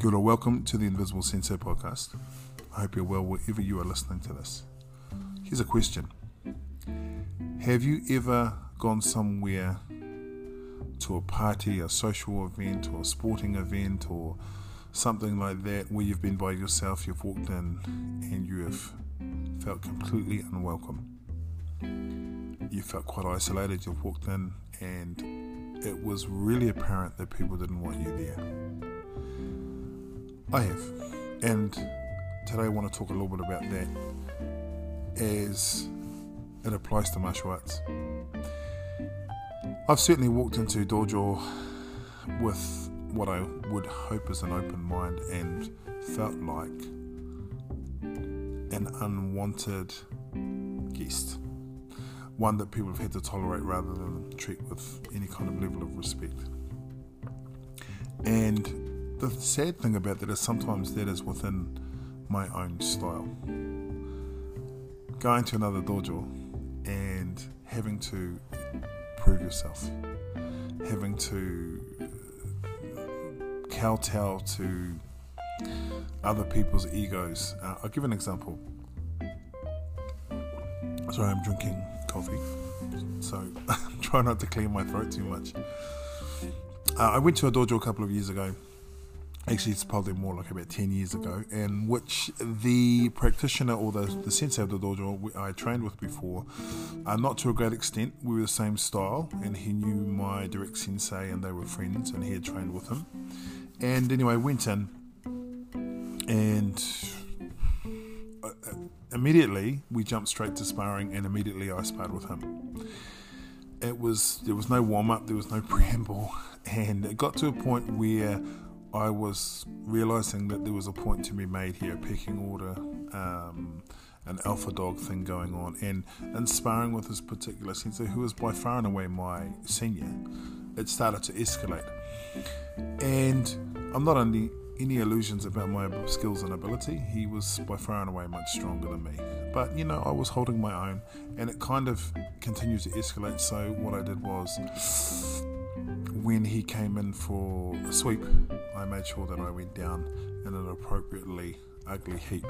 Kia ora, welcome to the Invisible Sensei Podcast. I hope you're well wherever you are listening to this. Here's a question. Have you ever gone somewhere to a party, a social event, or a sporting event, or something like that, where you've been by yourself, you've walked in, and you have felt completely unwelcome? You felt quite isolated, you've walked in, and it was really apparent that people didn't want you there. I have, and today I want to talk a little bit about that as it applies to martial arts. I've certainly walked into dojo with what I would hope is an open mind and felt like an unwanted guest, one that people have had to tolerate rather than treat with any kind of level of respect. And the sad thing about that is sometimes that is within my own style. Going to another dojo and having to prove yourself, having to kowtow to other people's egos. I'll give an example. Sorry, I'm drinking coffee, so I'm trying not to clear my throat too much. I went to a dojo a couple of years ago. Actually, it's probably more like about 10 years ago, in which the practitioner or the sensei of the dojo I trained with before, not to a great extent, we were the same style, and he knew my direct sensei and they were friends, and he had trained with him. And anyway, went in, and immediately we jumped straight to sparring, and immediately I sparred with him. There was no warm-up, there was no preamble, and it got to a point where I was realising that there was a point to be made here, a pecking order, an alpha dog thing going on, and in sparring with this particular sensei, who was by far and away my senior, it started to escalate. And I'm not under any illusions about my skills and ability. He was by far and away much stronger than me. But, you know, I was holding my own, and it kind of continued to escalate, so what I did was, when he came in for a sweep, I made sure that I went down in an appropriately ugly heap,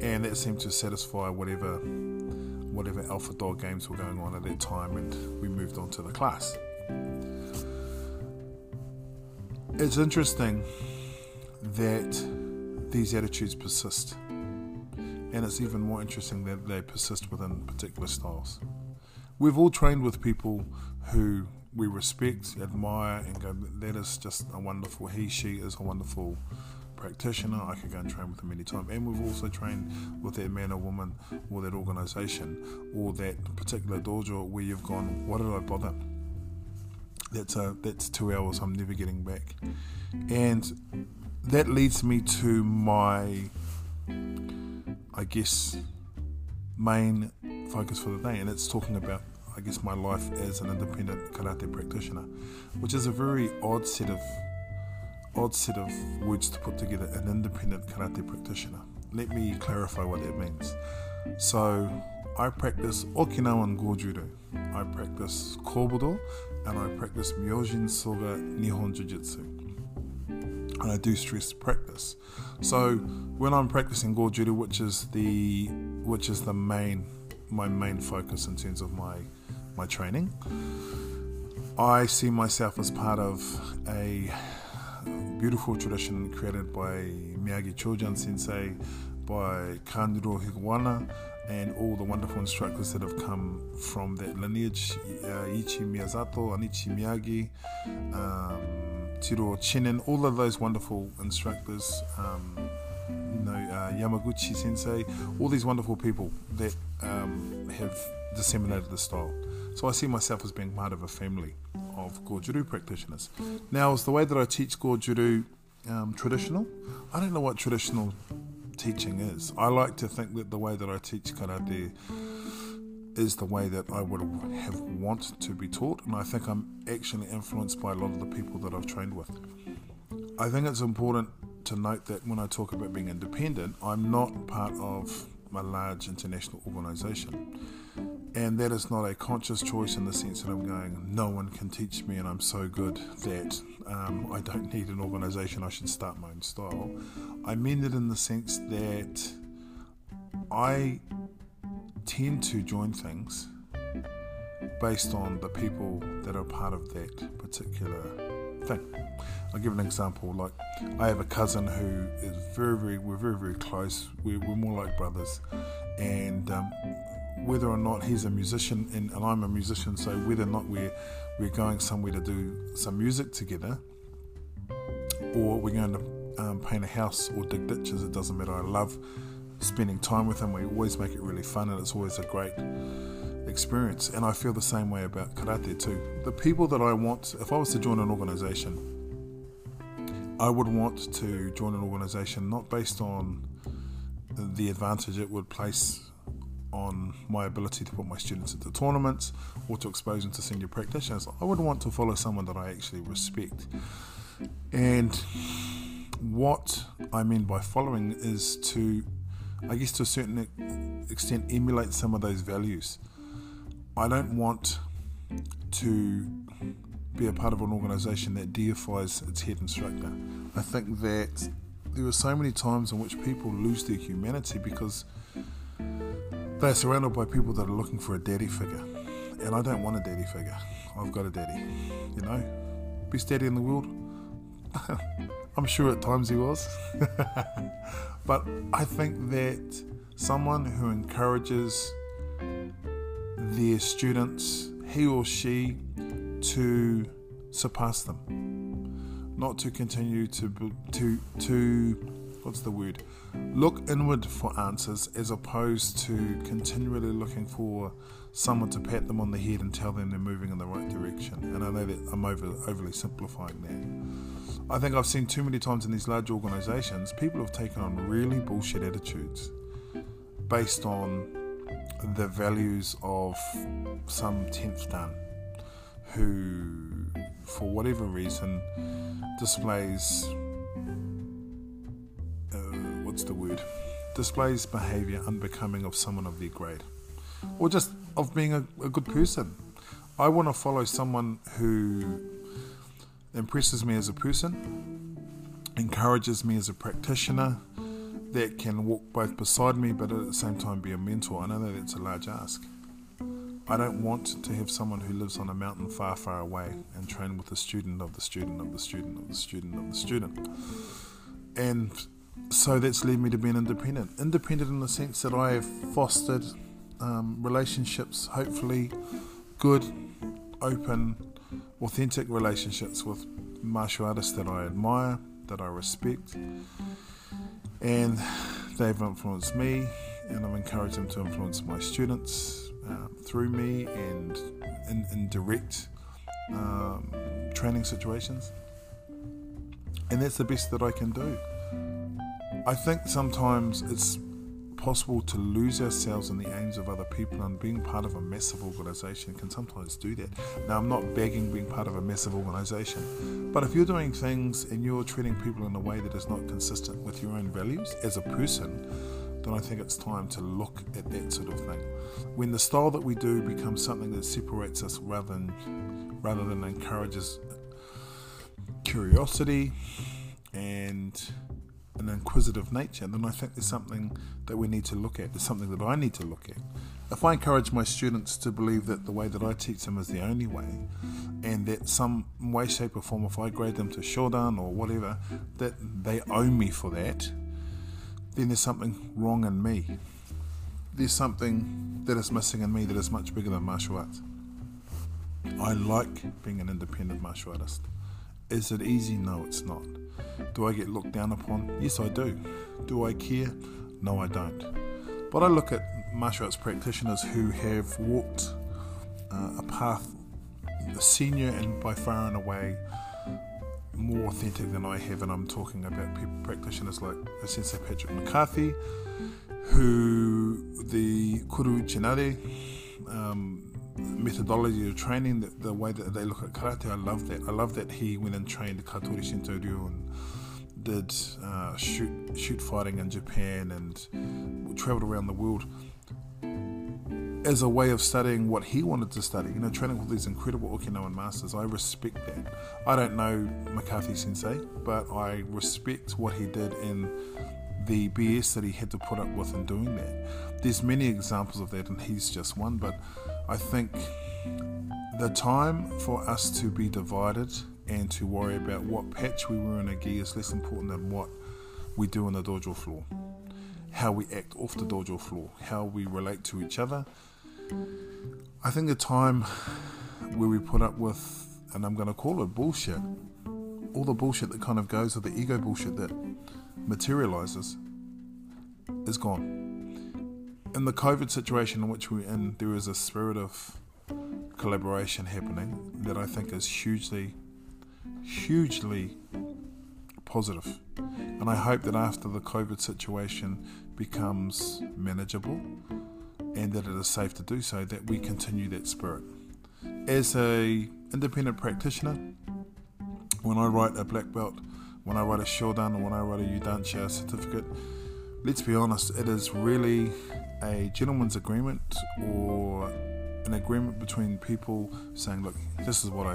and that seemed to satisfy whatever alpha dog games were going on at that time, and we moved on to the class. It's interesting that these attitudes persist, and it's even more interesting that they persist within particular styles. We've all trained with people who we respect, admire, and go, that is just a wonderful, she is a wonderful practitioner, I could go and train with him anytime. And we've also trained with that man or woman, or that organisation, or that particular dojo where you've gone, why did I bother? That's 2 hours I'm never getting back. And that leads me to my, I guess, main focus for the day, and it's talking about, I guess, my life as an independent karate practitioner, which is a very odd set of words to put together, an independent karate practitioner. Let me clarify what that means. So I practice Okinawan Goju-Ryu, I practice Kobudo, and I practice Myojin Soga Nihon Jujutsu. And I do stress practice. So when I'm practicing Goju-Ryu, which is the my main focus in terms of my training, I see myself as part of a beautiful tradition created by Miyagi Chojun Sensei, by Kaniro Higaonna, and all the wonderful instructors that have come from that lineage, Ichi Miyazato, Anichi Miyagi, Chiro Chinen, all of those wonderful instructors, Yamaguchi Sensei, all these wonderful people that have disseminated the style. So I see myself as being part of a family of Goju-Ryu practitioners. Now, is the way that I teach Goju-Ryu traditional? I don't know what traditional teaching is. I like to think that the way that I teach karate is the way that I would have want to be taught, and I think I'm actually influenced by a lot of the people that I've trained with. I think it's important to note that when I talk about being independent, I'm not part of a large international organisation. And that is not a conscious choice in the sense that I'm going, no one can teach me and I'm so good that I don't need an organisation, I should start my own style. I mean it in the sense that I tend to join things based on the people that are part of that particular thing. I'll give an example. Like, I have a cousin who is we're very, very close. We're more like brothers. And whether or not he's a musician and I'm a musician, so whether or not we're going somewhere to do some music together, or we're going to paint a house or dig ditches, it doesn't matter. I love spending time with him. We always make it really fun, and it's always a great experience. And I feel the same way about karate too. The people that I want, if I was to join an organisation, I would want to join an organisation not based on the advantage it would place on my ability to put my students into tournaments or to expose them to senior practitioners. I would want to follow someone that I actually respect. And what I mean by following is to, I guess, to a certain extent, emulate some of those values. I don't want to be a part of an organisation that deifies its head instructor. I think that there are so many times in which people lose their humanity because they're surrounded by people that are looking for a daddy figure, and I don't want a daddy figure. I've got a daddy, you know, best daddy in the world. I'm sure at times he was. But I think that someone who encourages their students, he or she, to surpass them, not to continue to look inward for answers, as opposed to continually looking for someone to pat them on the head and tell them they're moving in the right direction. And I know that I'm overly simplifying that. I think I've seen too many times in these large organisations, people have taken on really bullshit attitudes based on the values of some 10th dan who, for whatever reason, displays behaviour unbecoming of someone of their grade, or just of being a good person. I want to follow someone who impresses me as a person, encourages me as a practitioner, that can walk both beside me but at the same time be a mentor. I know that's a large ask. I don't want to have someone who lives on a mountain far, far away and train with a student of the student of the student of the student of the student. And so that's led me to being independent. Independent in the sense that I have fostered relationships, hopefully good, open, authentic relationships with martial artists that I admire, that I respect. And they've influenced me, and I've encouraged them to influence my students through me and in direct training situations. And that's the best that I can do. I think sometimes it's possible to lose ourselves in the aims of other people, and being part of a massive organisation can sometimes do that. Now, I'm not begging being part of a massive organisation, but if you're doing things and you're treating people in a way that is not consistent with your own values as a person, then I think it's time to look at that sort of thing. When the style that we do becomes something that separates us rather than encourages curiosity and an inquisitive nature, then I think there's something that we need to look at. There's something that I need to look at. If I encourage my students to believe that the way that I teach them is the only way, and that some way, shape or form, if I grade them to Shodan or whatever, that they owe me for that, then there's something wrong in me. There's something that is missing in me that is much bigger than martial arts. I like being an independent martial artist. Is it easy? No, it's not. Do I get looked down upon? Yes, I do. Do I care? No, I don't. But I look at martial arts practitioners who have walked a path, the senior and by far and away more authentic than I have, and I'm talking about practitioners like Sensei Patrick McCarthy, who the Koruyu Uchinadi methodology of training, the way that they look at karate, I love that. I love that he went and trained Katori Shinto Ryu and did shoot fighting in Japan and travelled around the world. as a way of studying what he wanted to study, you know, training with these incredible Okinawan masters. I respect that. I don't know McCarthy Sensei, but I respect what he did in the BS that he had to put up with in doing that. There's many examples of that, and he's just one, but I think the time for us to be divided and to worry about what patch we were in a gi is less important than what we do on the dojo floor, how we act off the dojo floor, how we relate to each other. I think the time where we put up with, and I'm going to call it bullshit, all the bullshit that kind of goes with the ego bullshit that materializes, is gone. In the COVID situation in which we're in, there is a spirit of collaboration happening that I think is hugely, hugely positive. And I hope that after the COVID situation becomes manageable and that it is safe to do so, that we continue that spirit. As an independent practitioner, when I write a black belt, when I write a Shodan, or when I write a Udansha certificate, let's be honest, it is really a gentleman's agreement, or an agreement between people saying, look, this is what I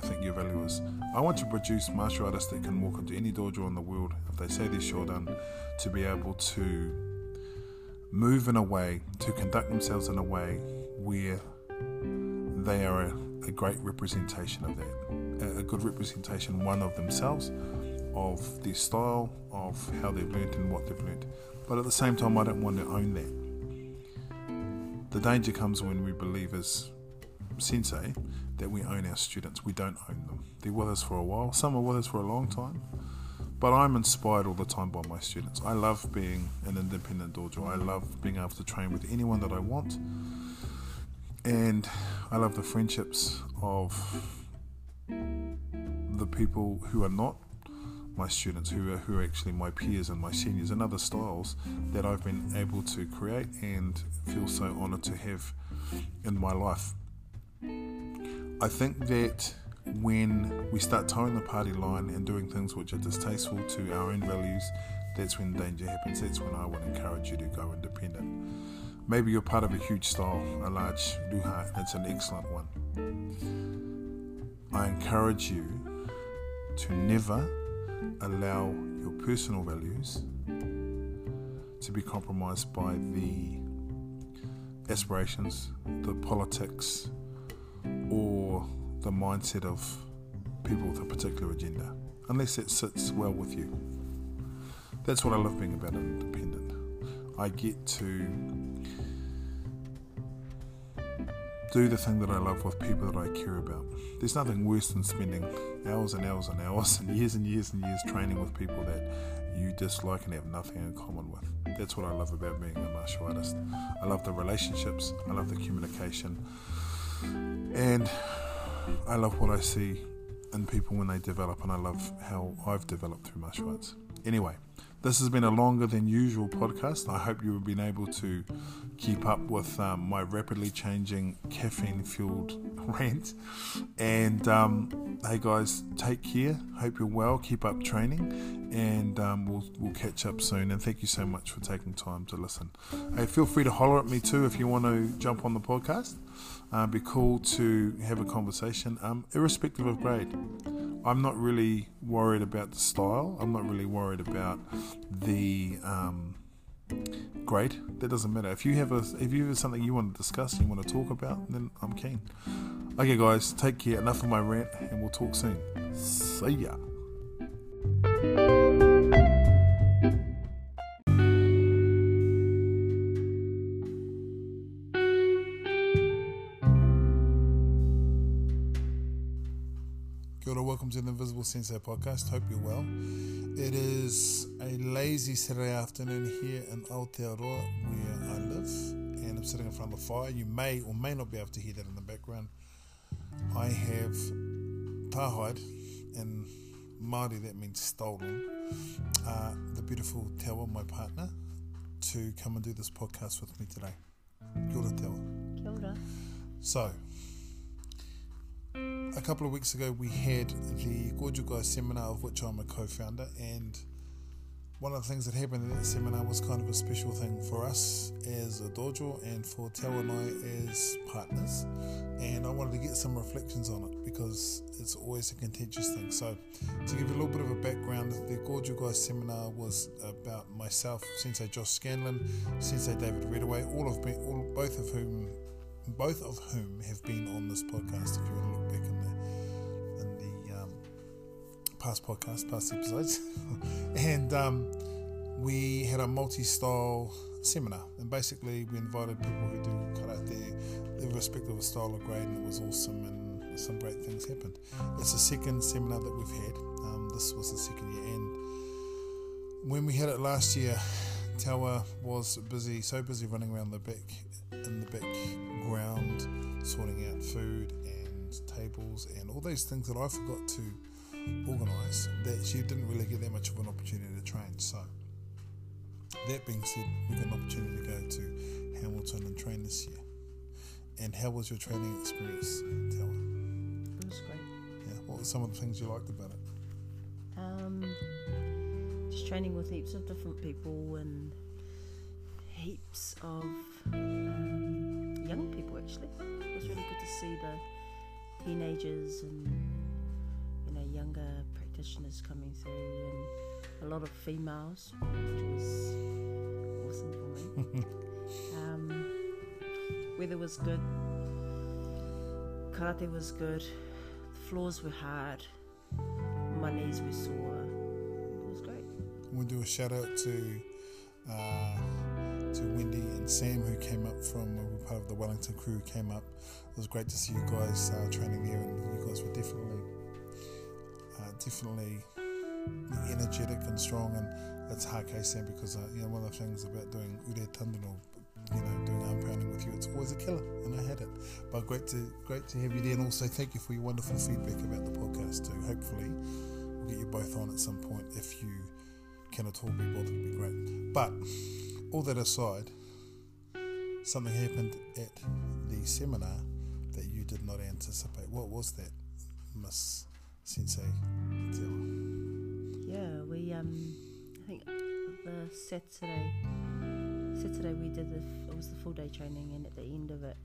think your value is. I want to produce martial artists that can walk into any dojo in the world, if they say they're Shodan, to be able to move in a way, to conduct themselves in a way where they are a great representation of that, a good representation, one of themselves, of their style, of how they've learnt and what they've learnt. But at the same time, I don't want to own that. The danger comes when we believe as sensei that we own our students. We don't own them. They're with us for a while. Some are with us for a long time. But I'm inspired all the time by my students. I love being an independent dojo. I love being able to train with anyone that I want. And I love the friendships of the people who are not my students, who are actually my peers and my seniors, and other styles that I've been able to create and feel so honoured to have in my life. I think that when we start towing the party line and doing things which are distasteful to our own values, that's when danger happens. That's when I would encourage you to go independent. Maybe you're part of a huge style, a large ruha, and it's an excellent one. I encourage you to never allow your personal values to be compromised by the aspirations, the politics, or the mindset of people with a particular agenda, unless it sits well with you. That's what I love being about independent. I get to do the thing that I love with people that I care about. There's nothing worse than spending hours and hours and hours and years and years training with people that you dislike and have nothing in common with. That's what I love about being a martial artist. I love the relationships, I love the communication, and I love what I see in people when they develop, and I love how I've developed through martial arts. Anyway, this has been a longer than usual podcast. I hope you've been able to keep up with my rapidly changing caffeine-fueled rant. And hey guys, take care. Hope you're well. Keep up training, and we'll catch up soon. And thank you so much for taking time to listen. Hey, feel free to holler at me too if you want to jump on the podcast. It'd be cool to have a conversation, irrespective of grade. I'm not really worried about the style. I'm not really worried about the grade. That doesn't matter. If you have something you want to discuss, you want to talk about, then I'm keen. Okay, guys, take care. Enough of my rant, and we'll talk soon. See ya. Welcome to the Invisible Sensei Podcast. Hope you're well. It is a lazy Saturday afternoon here in Aotearoa, where I live, and I'm sitting in front of the fire. You may or may not be able to hear that in the background. I have tāhaid, in Māori that means stolen, the beautiful Tewa, my partner, to come and do this podcast with me today. Kia ora, Tewa. Kia ora. So, a couple of weeks ago we had the Goju Kai seminar, of which I'm a co-founder, and one of the things that happened at that seminar was kind of a special thing for us as a dojo and for Tewa and I as partners, and I wanted to get some reflections on it because it's always a contentious thing. So to give you a little bit of a background, the Goju Kai seminar was about myself, Sensei Josh Scanlon, Sensei David Redaway, both of whom have been on this podcast. If you want to look back past episodes, and we had a multi-style seminar, and basically we invited people who do karate, irrespective of style or grade, and it was awesome, and some great things happened. It's the second seminar that we've had. This was the second year, and when we had it last year, Tewa was so busy running around in the background, sorting out food and tables and all those things that I forgot to organised, that she didn't really get that much of an opportunity to train. So that being said, we got an opportunity to go to Hamilton and train this year. And how was your training experience, Tewa? It was great. Yeah. What were some of the things you liked about it? Just training with heaps of different people and heaps of young people. Actually, it was really good to see the teenagers and younger practitioners coming through, and a lot of females, which was awesome for me. Weather was good, karate was good, the floors were hard, my knees were sore. It was great. We'll do a shout out to Wendy and Sam, who came up from part of the Wellington crew. Came up. It was great to see you guys training there, and you guys were definitely energetic and strong, and that's hake, Sam, because one of the things about doing ure tandon, or doing arm pounding with you, it's always a killer, and I had it. But great to have you there, and also thank you for your wonderful feedback about the podcast too. Hopefully we'll get you both on at some point if you can at all be bothered. It'd be great. But all that aside, something happened at the seminar that you did not anticipate. What was that, Miss Sensei? Yeah, we I think the Saturday we did it was the full day training, and at the end of it,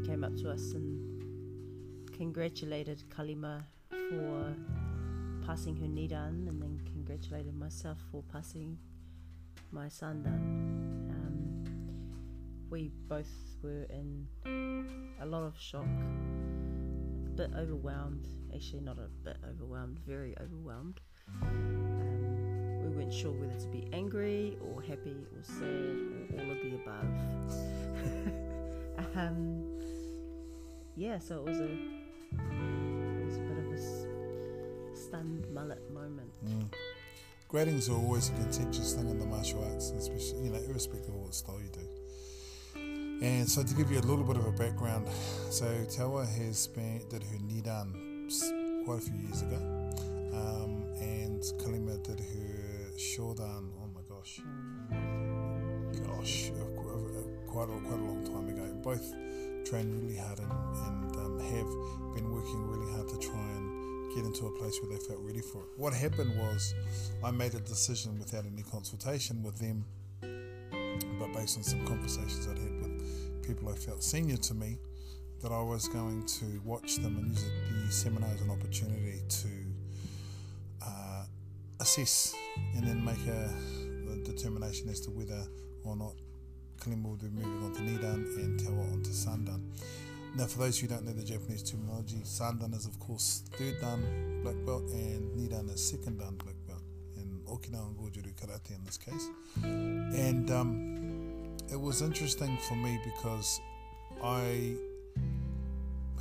he came up to us and congratulated Kalima for passing her nidan, and then congratulated myself for passing my sandan. We both were in a lot of shock. Very overwhelmed. We weren't sure whether to be angry or happy or sad or all of the above. So it was a bit of a stunned mullet moment. Gradings are always a contentious thing in the martial arts, especially irrespective of what style you do. And so to give you a little bit of a background, so Tewa did her nidan quite a few years ago, and Kalima did her shodan, quite a long time ago. Both trained really hard and have been working really hard to try and get into a place where they felt ready for it. What happened was I made a decision without any consultation with them, but based on some conversations I'd had with people I felt senior to me, that I was going to watch them and use the seminar as an opportunity to assess and then make a determination as to whether or not Kalima will be moving on to Nidan and Tewa on to Sandan. Now, for those who don't know the Japanese terminology, Sandan is of course third dan black belt and Nidan is second dan black belt in Okinawan Goju-Ryu karate in this case. And it was interesting for me because I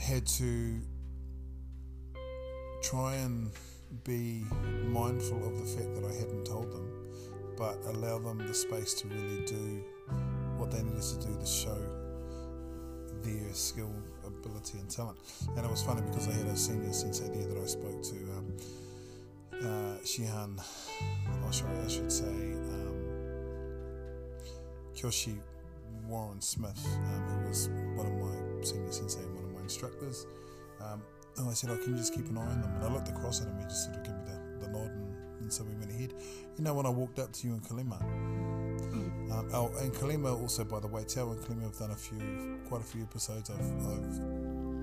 had to try and be mindful of the fact that I hadn't told them, but allow them the space to really do what they needed to do to show their skill, ability and talent. And it was funny because I had a senior sensei there that I spoke to, Kyoshi Warren Smith, who was one of my senior sensei and one of my instructors, and I said, can you just keep an eye on them? And I looked across at him, he just sort of gave me the the nod, and so we went ahead. You know, when I walked up to you and Kalima, oh, and Kalima also, by the way, Tewa and Kalima have done quite a few episodes. I've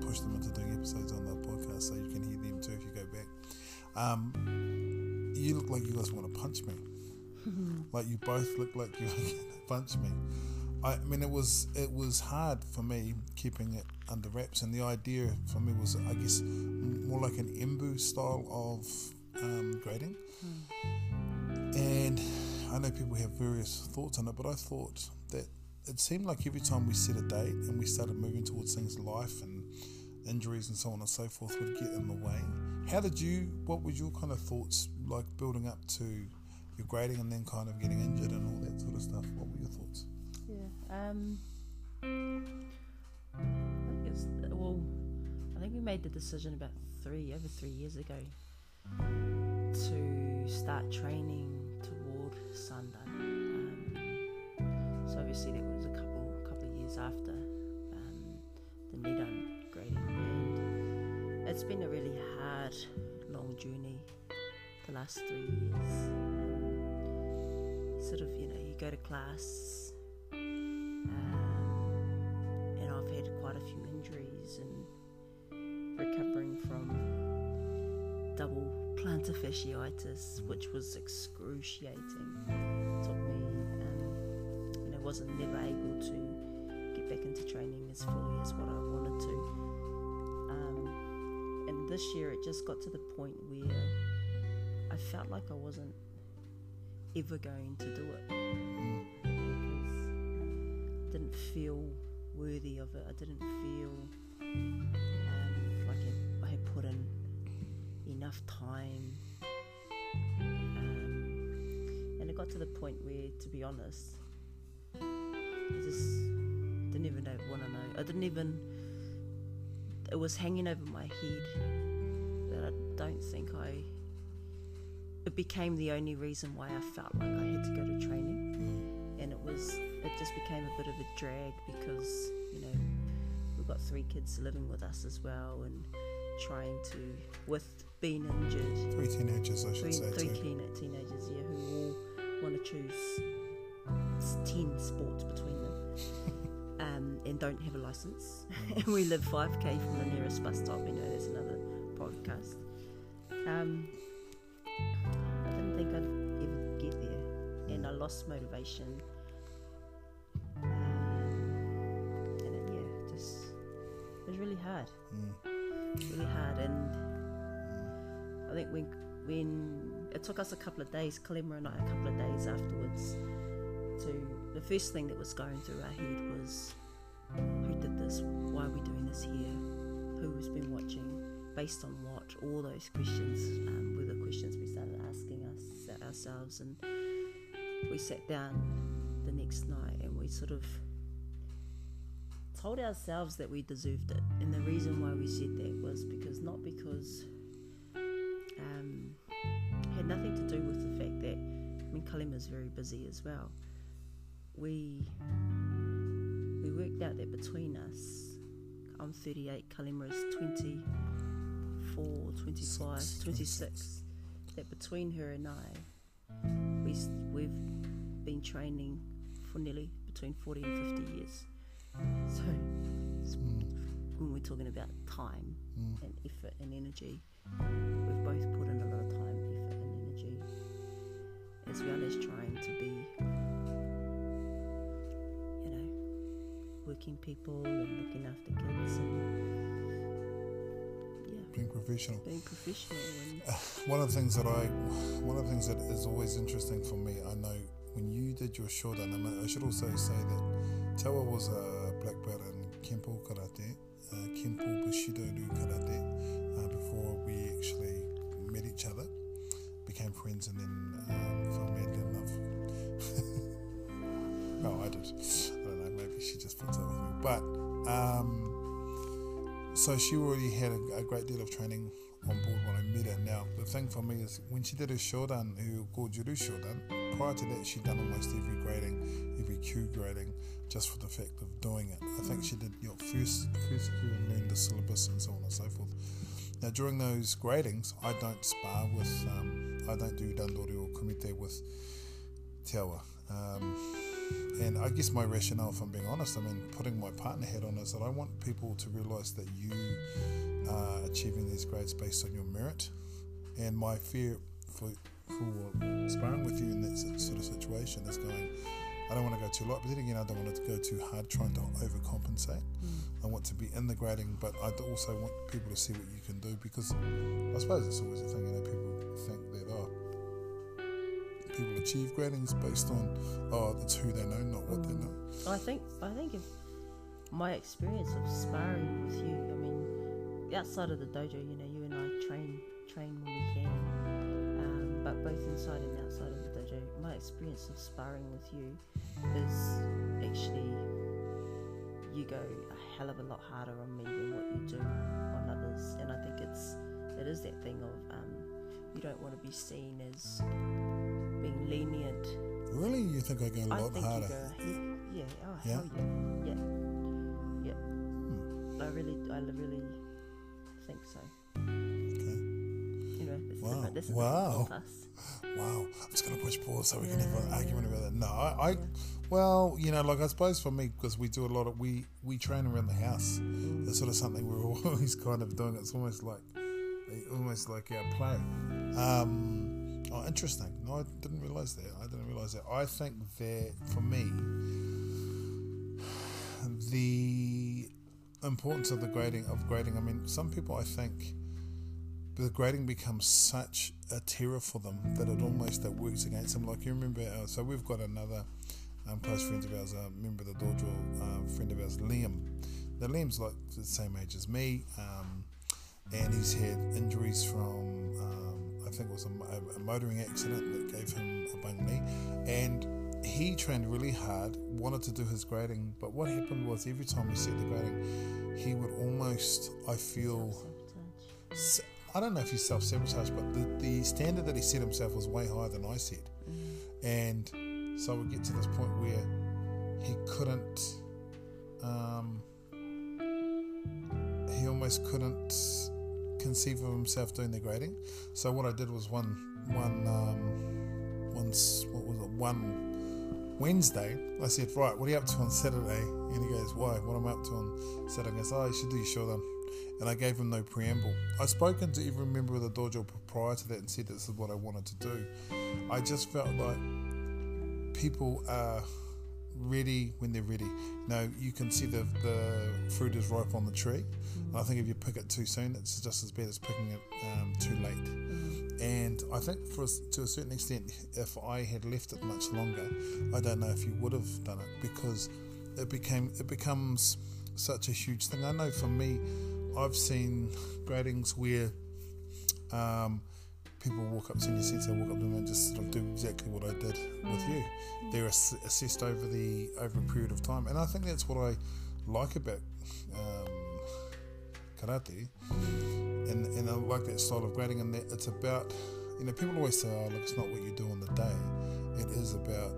pushed them into doing episodes on the podcast, so you can hear them too if you go back. You look like you guys want to punch me. Like, you both look like you were going to punch me. I mean, it was hard for me keeping it under wraps, and the idea for me was, I guess, more like an Embu style of grading. And I know people have various thoughts on it, but I thought that it seemed like every time we set a date and we started moving towards things, life and injuries and so on and so forth would get in the way. What were your kind of thoughts like building up to your grading and then kind of getting injured and all that sort of stuff? What were your thoughts? I think we made the decision about over three years ago to start training toward Sandan. So obviously that was a couple of years after the Nidan grading, and it's been a really hard, long journey the last 3 years. Sort of, you know, you go to class. And I've had quite a few injuries and recovering from double plantar fasciitis, which was excruciating. It took me, and I wasn't never able to get back into training as fully as what I wanted to. And this year it just got to the point where I felt like I wasn't ever going to do it. Didn't feel worthy of it. I didn't feel like I had put in enough time, and it got to the point where, to be honest, I just didn't even want to know. It was hanging over my head that it became the only reason why I felt like I had to go to training, and it just became a bit of a drag because, you know, we've got 3 kids living with us as well, and with being injured. 3 teenagers, I should say. 3 teenagers, yeah, who all want to choose 10 sports between them, and don't have a licence. And we live 5k from the nearest bus stop. You know, that's another podcast. I didn't think I'd ever get there, and I lost motivation. It was really hard. Really hard. And I think when it took us a couple of days, Kalima and I, a couple of days afterwards, the first thing that was going through our head was, who did this? Why are we doing this here? Who's been watching? Based on what? All those questions were the questions we started asking ourselves. And we sat down the next night and we sort of told ourselves that we deserved it, and the reason why we said that was because it had nothing to do with the fact that, I mean, Kalima's very busy as well. We worked out that between us, I'm 38, Kalima is 24, 25, 26, that between her and I, we've been training for nearly between 40 and 50 years. So when we're talking about time and effort and energy, we've both put in a lot of time, effort and energy, as well as trying to be, you know, working people and looking after kids and being professional. And one of the things that is always interesting for me, I know when you did your shodan, I should also say that Tewa was a black belt in Kenpo Karate, Kenpo Bushido Ryu Karate, before we actually met each other, became friends, and then fell madly in love. No, I did. I don't know, maybe she just puts up with me. But, so she already had a great deal of training on board when I met her. Now, the thing for me is, when she did her shodan, her Goju-Ryu shodan, prior to that she'd done almost every grading, every Q grading, just for the fact of doing it. I think she did your first Q and learned the syllabus and so on and so forth. Now, during those gradings, I don't spar with I don't do Dandori or Kumite with Tewa. And I guess my rationale, if I'm being honest, I mean, putting my partner hat on, is that I want people to realise that you are achieving these grades based on your merit. And my fear for sparring with you in that sort of situation is going, I don't want to go too light, but then again, I don't want to go too hard trying to overcompensate. I want to be in the grading, but I also want people to see what you can do, because I suppose it's always a thing, you know, people think that, oh, people achieve gradings based on, oh, it's who they know, not what they know. I think if my experience of sparring with you, I mean, outside of the dojo, you know, you and I train when we can, but both inside and outside of the dojo, my experience of sparring with you is actually you go a hell of a lot harder on me than what you do on others, and I think it is that thing of you don't want to be seen as being lenient. Really? You think I go a lot harder? Yeah. Oh, yeah? Hell yeah. Yeah. I really think so. Wow! Wow! I'm just gonna push pause so we can have an argument about that. No, I well, you know, like I suppose for me, because we do a lot of we train around the house. It's sort of something we're always kind of doing. It's almost like our play. Oh, interesting. No, I didn't realise that. I think that for me, the importance of the grading. I mean, some people, I think, the grading becomes such a terror for them that it works against them. Like, you remember, so we've got another close friend of ours, a member of the dojo, friend of ours, Liam. Now, Liam's like the same age as me, and he's had injuries from, I think it was a motoring accident that gave him a bung knee, and he trained really hard, wanted to do his grading, but what happened was every time he set the grading, he would almost, I feel, I don't know if he's self-sabotage, but the standard that he set himself was way higher than I set. And so we get to this point where he couldn't, he almost couldn't conceive of himself doing the grading. So what I did was one Wednesday, I said, right, what are you up to on Saturday? And he goes, why? What am I up to on Saturday? I goes, oh, you should do your shodan. And I gave him no preamble. I've spoken to every member of the dojo prior to that and said this is what I wanted to do. I just felt like people are ready when they're ready. Now, you can see the fruit is ripe on the tree. And I think if you pick it too soon, it's just as bad as picking it too late. And I think to a certain extent, if I had left it much longer, I don't know if you would have done it, because it becomes such a huge thing. I know for me, I've seen gradings where people walk up, senior sensei walk up to them and just sort of do exactly what I did with you. They're assessed over a period of time, and I think that's what I like about karate and I like that style of grading, and that it's about, you know, people always say, oh look, it's not what you do on the day, it is about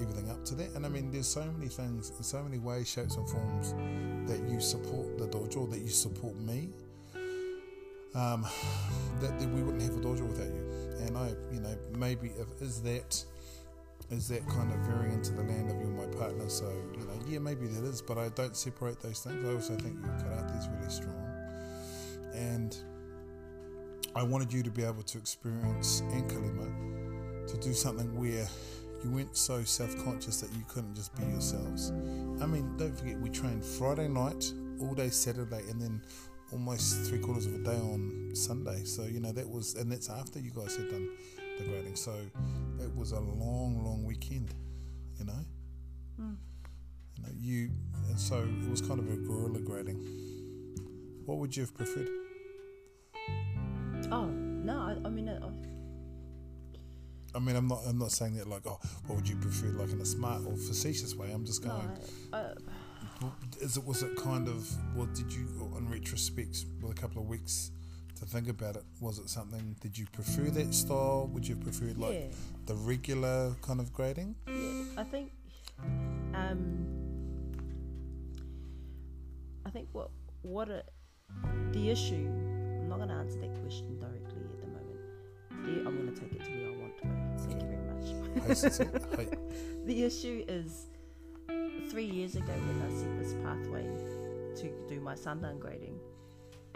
everything up to that. And I mean, there's so many things, so many ways, shapes and forms that you support the dojo, that you support me, that we wouldn't have a dojo without you. And I, you know, maybe if is that kind of veering into the land of you're my partner, so, you know, yeah, maybe that is, but I don't separate those things. I also think your karate is really strong, and I wanted you to be able to experience, and Kalima, to do something where you weren't so self-conscious that you couldn't just be yourselves. I mean, don't forget, we trained Friday night, all day Saturday, and then almost 3/4 of a day on Sunday. So, you know, that's after you guys had done the grading. So it was a long, long weekend, you know? You know, and so it was kind of a guerrilla grading. What would you have preferred? Oh, no, I mean, I'm not saying that like, oh, what would you prefer, like in a smart or facetious way. I'm just going, no, did you, in retrospect, with a couple of weeks to think about it, was it something, did you prefer that style? Would you prefer like the regular kind of grading? Yeah, I think the issue, I'm not going to answer that question directly at the moment. I'm going to going to take it to where I want to go. Thank you very much. The issue is, 3 years ago when I set this pathway to do my sundown grading,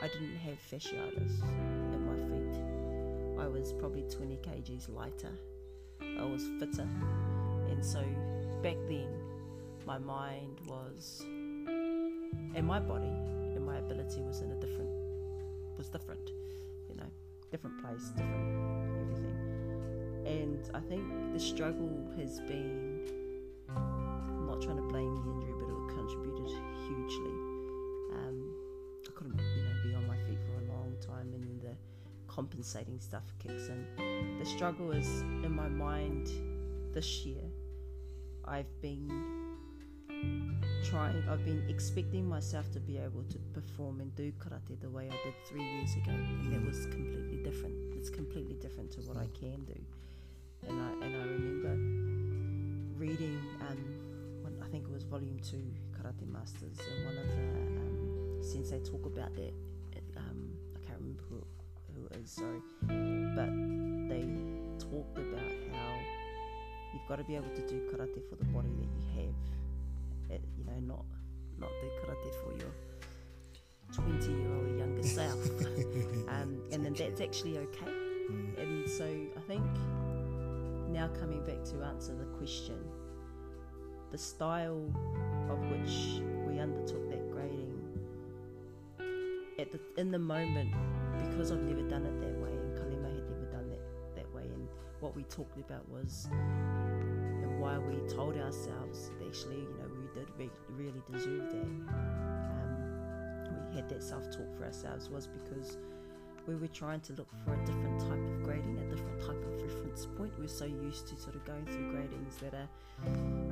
I didn't have fasciitis in my feet. I was probably 20 kgs lighter. I was fitter. And so back then, my mind was, and my body and my ability was in a different, was different, you know, different place, different everything. And I think the struggle has been, I'm not trying to blame the injury, but it contributed hugely. I couldn't, you know, be on my feet for a long time, and then the compensating stuff kicks in. The struggle is in my mind. This year, I've been expecting myself to be able to perform and do karate the way I did 3 years ago, and that was completely different. It's completely different to what I can do. And I remember reading, I think it was Volume 2 Karate Masters, and one of the sensei talk about that. I can't remember who it is, sorry, but they talked about how you've got to be able to do karate for the body that you have. You know, not do karate for your 20-year-old younger self, and then that's actually okay. And so I think now, coming back to answer the question, the style of which we undertook that grading in the moment, because I've never done it that way, and Kalima had never done that way, and what we talked about was, and why we told ourselves that actually, you know, we really deserve that. We had that self-talk for ourselves was because we were trying to look for a different type of grading, a different type of reference point. We're so used to sort of going through gradings that are,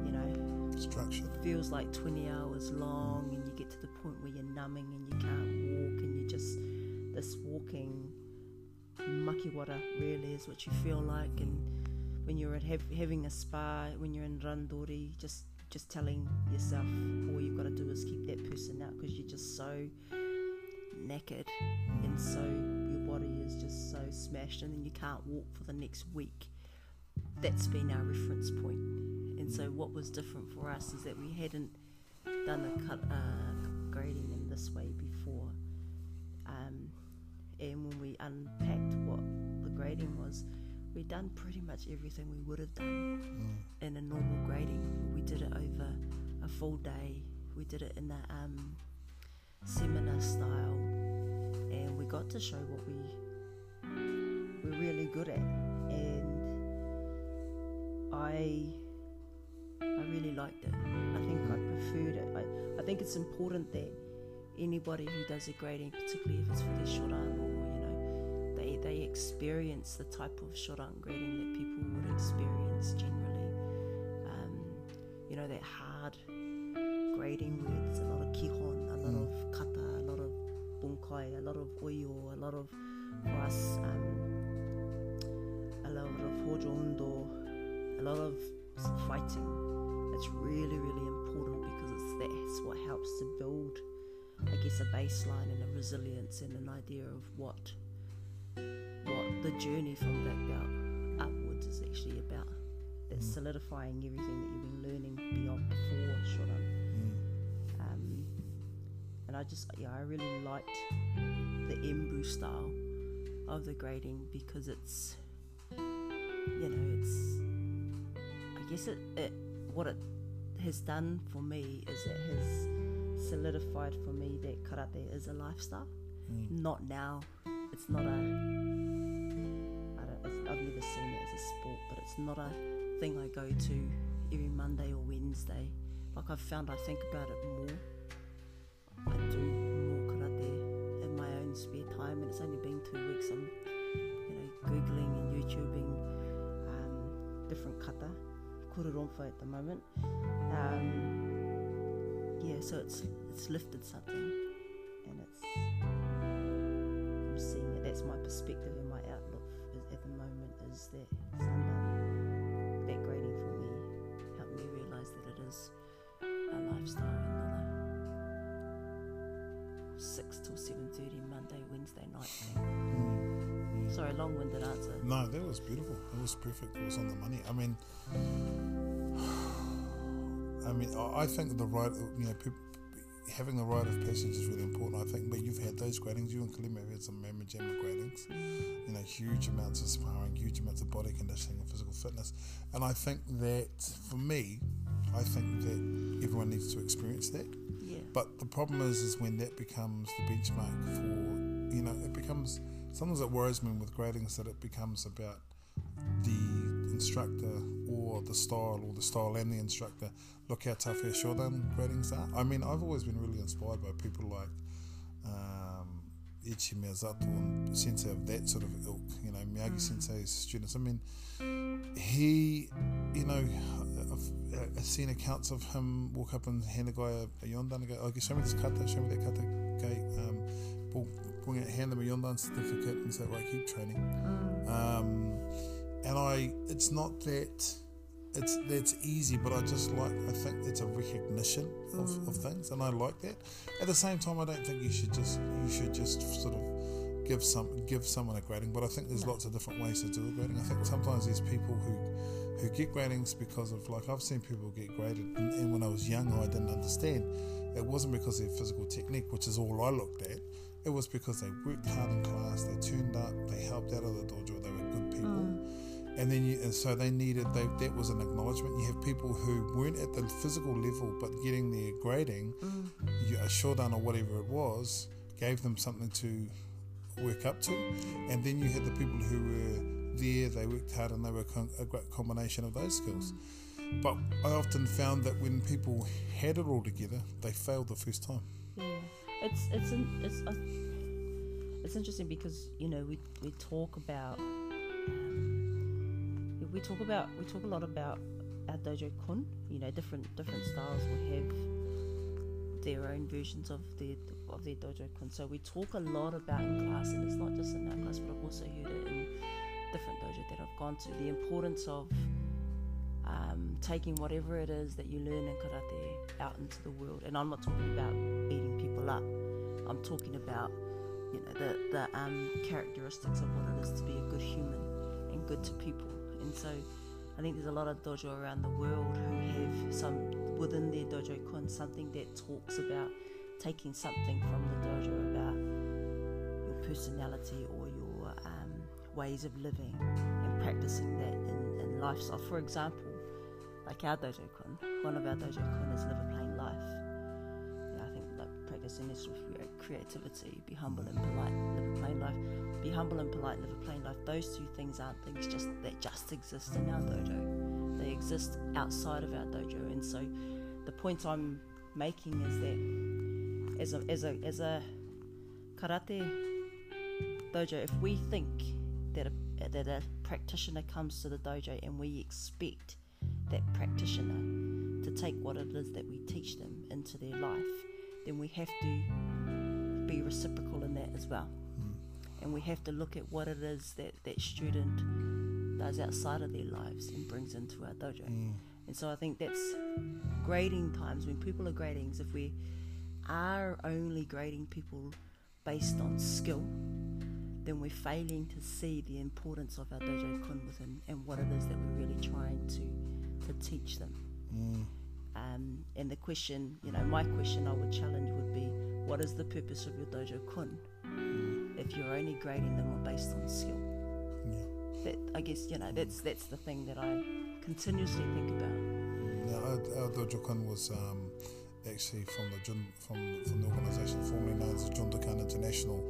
you know, structured. Feels like 20 hours long, and you get to the point where you're numbing and you can't walk, and you're just this walking makiwara really is what you feel like. And when you're having a spa, when you're in randori, just telling yourself all you've got to do is keep that person out, because you're just so knackered, and so your body is just so smashed, and then you can't walk for the next week. That's been our reference point. And so what was different for us is that we hadn't done grading in this way before, and when we unpacked what the grading was, we'd done pretty much everything we would have done in a normal grading. We did it over a full day. We did it in a seminar style, and we got to show what we're really good at. And I really liked it. I think I preferred it. I think it's important that anybody who does a grading, particularly if it's for their shoran, or they experience the type of shoran grading that people would experience generally. You know, that hard grading where there's a lot of kihon, a lot of kata, a lot of bunkai, a lot of oyo, a lot of ras, a lot of hojo undo, a lot of fighting. It's really, really important, because that's what helps to build, I guess, a baseline and a resilience and an idea of what the journey from black belt upwards is actually about. That's solidifying everything that you've been learning beyond before shodan. And I really liked the Embu style of the grading, because it's, you know, it's, I guess it what it has done for me is it has solidified for me that karate is a lifestyle. Not now. It's not I've never seen it as a sport, but it's not a thing I go to every Monday or Wednesday. Like, I've found I think about it more. I do more karate in my own spare time, and it's only been 2 weeks. I'm, you know, Googling and YouTubing different kata, kororonto at the moment. Yeah, so it's lifted something, and seeing it. That's my perspective and my outlook at the moment, is that that grading for me helped me realise that it is a lifestyle, and not a 6 till 7:30 Monday Wednesday night thing. Sorry, long-winded answer. No, that was beautiful. It was perfect. It was on the money. I mean, I think the right, you know, people, having the rite of passage is really important, I think. But you've had those gradings. You and Kalima have had some mamma jamma gradings. You know, huge amounts of sparring, huge amounts of body conditioning and physical fitness. And I think that, for me, I think that everyone needs to experience that. Yeah. But the problem is when that becomes the benchmark for, you know, it becomes, sometimes it worries me with gradings that it becomes about the instructor or the style, or the style and the instructor. Look how tough our Shodan gradings are. I mean, I've always been really inspired by people like Ichi Miyazato and sensei of that sort of ilk, you know, Miyagi Sensei's students. I mean, he, you know, I've seen accounts of him walk up in Hanagaya a yondan and go, okay, show me this kata, show me that kata, okay, bring it, hand them a yondan certificate and say, right, keep training. It's not that that's easy, but I think it's a recognition of things, and I like that. At the same time, I don't think you should just sort of give someone a grading. But I think there's lots of different ways to do a grading. I think sometimes there's people who get gradings because of, like, I've seen people get graded, and when I was younger, I didn't understand. It wasn't because of their physical technique, which is all I looked at. It was because they worked hard in class, they turned up, they helped out of the dojo, they were good people. And then, that was an acknowledgement. You have people who weren't at the physical level, but getting their grading, a shodan or whatever it was, gave them something to work up to. And then you had the people who were there, they worked hard, and they were a great combination of those skills. But I often found that when people had it all together, they failed the first time. Yeah, it's interesting because, you know, we talk about. We talk a lot about our dojo kun. You know, different styles will have their own versions of their dojo kun. So we talk a lot about in class, and it's not just in our class, but I've also heard it in different dojo that I've gone to. The importance of taking whatever it is that you learn in karate out into the world. And I'm not talking about beating people up. I'm talking about, you know, the characteristics of what it is to be a good human and good to people. And so I think there's a lot of dojo around the world who have some within their dojo kun something that talks about taking something from the dojo about your personality or your ways of living and practicing that in lifestyle. For example, like our dojo kun, one of our dojo kun is live a plain life. Yeah, I think like practicing this with creativity, be humble and polite, live a plain life. Be humble and polite, live a plain life. Those two things aren't things that just exist in our dojo. They exist outside of our dojo. And so the point I'm making is that as a karate dojo, if we think that a practitioner comes to the dojo and we expect that practitioner to take what it is that we teach them into their life, then we have to be reciprocal in that as well. And we have to look at what it is that student does outside of their lives and brings into our dojo. And so I think that's grading times. When people are grading, if we are only grading people based on skill, then we're failing to see the importance of our dojo kun within and what it is that we're really trying to teach them. And the question, you know, my question I would challenge would be, what is the purpose of your dojo kun? If you're only grading them based on skill, that, I guess, you know, that's the thing that I continuously think about. Our dojo-kun was actually from the organisation formerly known as the Jundokan International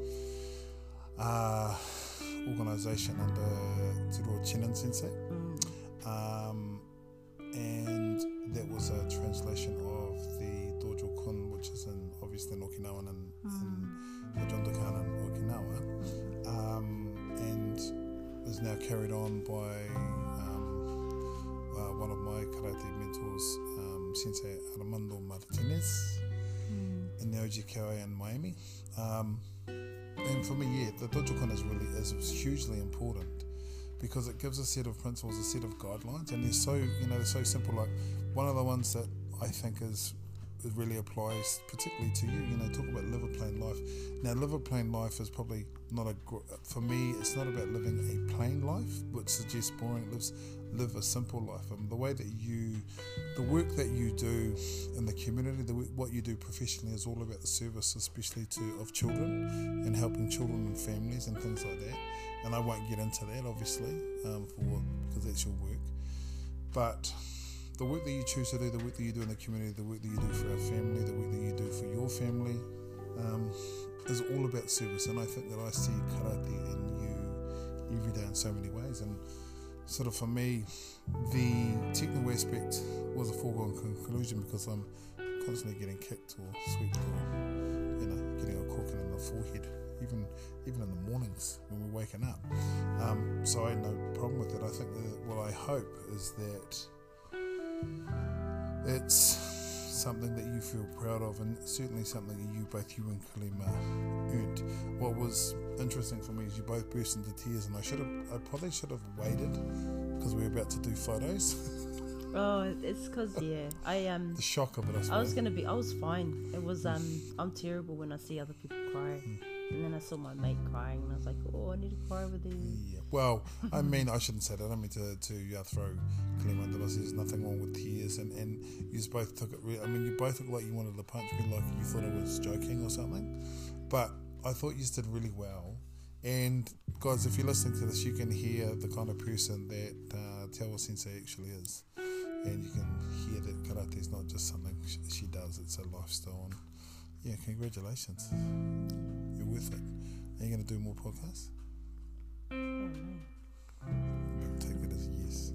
organisation under Teruo Chinen Sensei, and that was a translation of the dojo-kun, which is obviously in Okinawan and the Jundokan in Okinawa, and is now carried on by one of my karate mentors, Sensei Armando Martinez, in the OGK in Miami. And for me, the dojo-kun is hugely important because it gives a set of principles, a set of guidelines, and they're so simple. Like, one of the ones that I think is really applies particularly to you. You know, talk about live a plain life. Now, live a plain life is probably not a, for me, it's not about living a plain life, which suggests boring lives. Live a simple life. And the way that you, the work that you do in the community, the what you do professionally is all about the service, especially to of children and helping children and families and things like that. And I won't get into that, obviously, because that's your work. But the work that you choose to do, the work that you do in the community, the work that you do for our family, the work that you do for your family, is all about service. And I think that I see karate in you every day in so many ways. And sort of for me, the technical aspect was a foregone conclusion because I'm constantly getting kicked or swept or, you know, getting a corking in the forehead, even in the mornings when we're waking up. So I had no problem with it. I think that what I hope is that it's something that you feel proud of, and certainly something that you and Kalima earned. What was interesting for me is you both burst into tears, and I probably should have waited because we were about to do photos. Oh, it's because the shock of it. I was fine. It was I'm terrible when I see other people cry. And then I saw my mate crying, and I was like, "Oh, I need to cry with you." Yeah. Well, I mean, I shouldn't say that. I don't mean to throw Kalima under the bus. There's nothing wrong with tears, and you both took it. You both looked like you wanted to punch me, like you thought I was joking or something. But I thought you did really well. And guys, if you're listening to this, you can hear the kind of person that Tewa Sensei actually is, and you can hear that karate is not just something she does; it's a lifestyle. And yeah, congratulations. You're worth it. Are you going to do more podcasts? I don't know. Take it as a yes.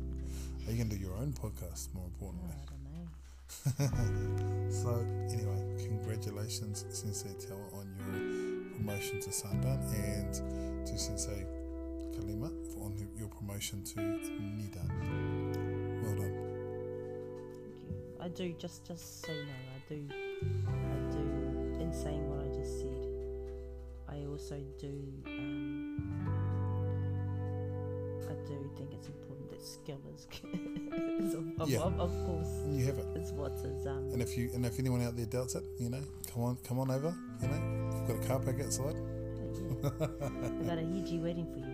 Are you going to do your own podcast, more importantly? No, I don't know. So, anyway, congratulations, Sensei Tewa, on your promotion to Sandan, and to Sensei Kalima on your promotion to Nidan. Well done. Thank you. I do, just so you know, I do insane what I just said. I also do I do think it's important that skill is of course you have it. It's what's and if anyone out there doubts it, you know, come on over, you know. I've got a car park outside. Yeah. I've got a hiji waiting for you.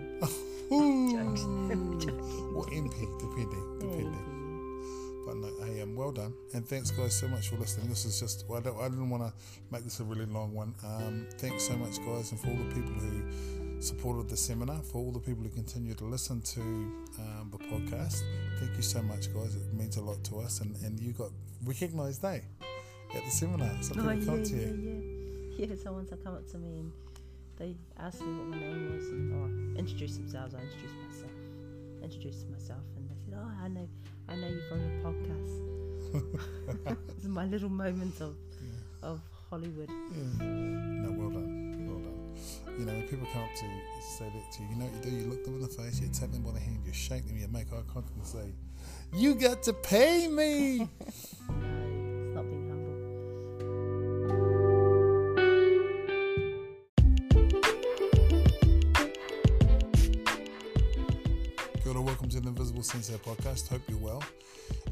I'm joking. Or MP, depending. But no, hey, well done, and thanks guys so much for listening. This is just, I didn't want to make this a really long one. Thanks so much guys, and for all the people who supported the seminar, for all the people who continue to listen to the podcast, thank you so much guys, it means a lot to us. And you got recognised, at the seminar. Someone's come up to me and they asked me what my name was, and introduced themselves. I introduced myself, and they said, I know you from your podcast. It's my little moment of Hollywood. Yeah. No, well done. You know, when people come up to you, say that to you, you know what you do? You look them in the face, you take them by the hand, you shake them, you make eye contact and say, "You got to pay me." No, it's not being humble. To the Invisible Sensei Podcast. Hope you're well.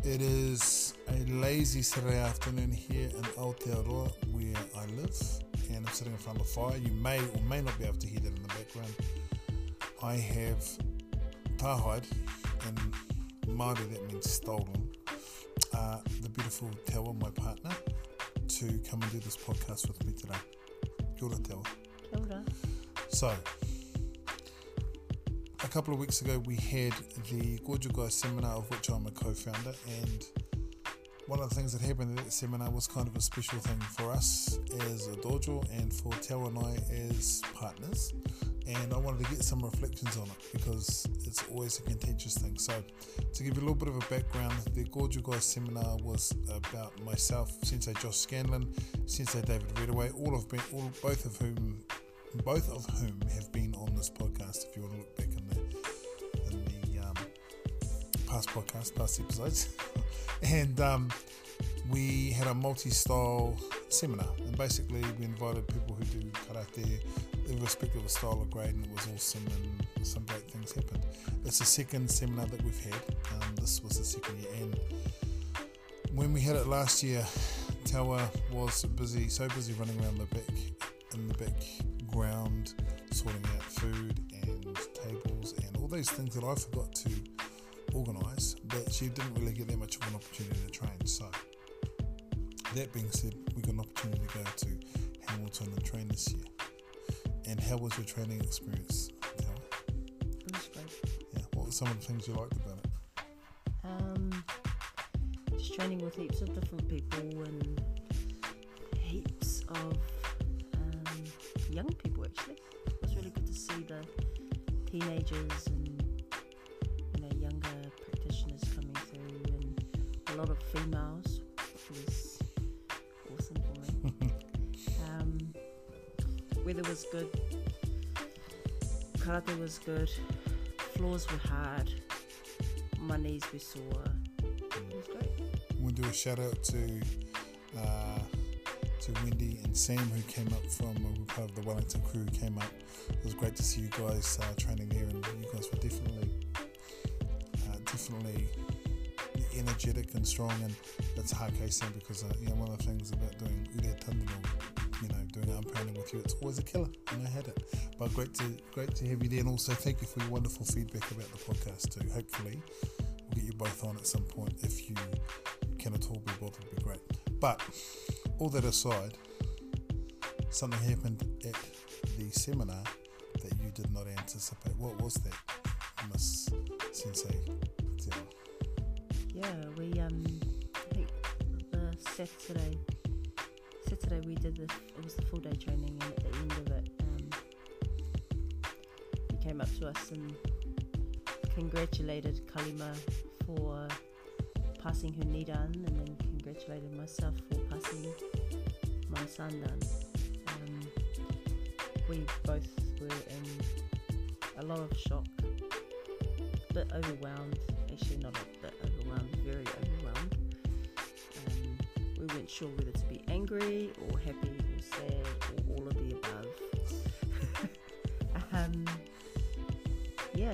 It is a lazy Saturday afternoon here in Aotearoa, where I live, and I'm sitting in front of the fire. You may or may not be able to hear that in the background. I have tahide, and Māori that means stolen, the beautiful Tewa, my partner, to come and do this podcast with me today. Kia ora, Tewa. Kia ora. So, a couple of weeks ago we had the Goju Kai seminar, of which I'm a co-founder, and one of the things that happened at that seminar was kind of a special thing for us as a dojo and for Tewa and I as partners, and I wanted to get some reflections on it because it's always a contentious thing. So to give you a little bit of a background, the Goju Kai seminar was about myself, Sensei Josh Scanlon, Sensei David Redaway, both of whom have been on this podcast. If you want to look back in the past episodes, and we had a multi-style seminar, and basically we invited people who do karate, irrespective of style or grade, and it was awesome, and some great things happened. It's the second seminar that we've had. This was the second year, and when we had it last year, Tewa was busy, so busy running around the background, sorting out food and tables and all those things that I forgot to organise, that she didn't really get that much of an opportunity to train. So that being said, we got an opportunity to go to Hamilton and train this year. And how was your training experience, Tewa? It was great. Yeah. What were some of the things you liked about it? Just training with heaps of different people and heaps of young people, actually. It was really good to see the teenagers and younger practitioners coming through, and a lot of females, which was awesome for me. Weather was good, karate was good, floors were hard, my knees were sore. It was great. We'll do a shout out to Wendy and Sam, who came up from, we were part of the Wellington crew who came up. It was great to see you guys training there, and you guys were definitely energetic and strong, and that's a hard case then, because one of the things about doing urea tandem, doing arm training with you, it's always a killer, and I had it. But great to have you there, and also thank you for your wonderful feedback about the podcast too. Hopefully we'll get you both on at some point if you can at all be bothered. It'd be great. But all that aside, something happened at the seminar that you did not anticipate. What was that, Miss Sensei? Yeah, we I think the Saturday we did this. It was the full day training, and at the end of it, he came up to us and congratulated Kalima for passing her nidan, and then congratulated myself for passing my sandan. We both were in a lot of shock, a bit overwhelmed, actually not a bit overwhelmed, very overwhelmed. We weren't sure whether to be angry or happy or sad or all of the above.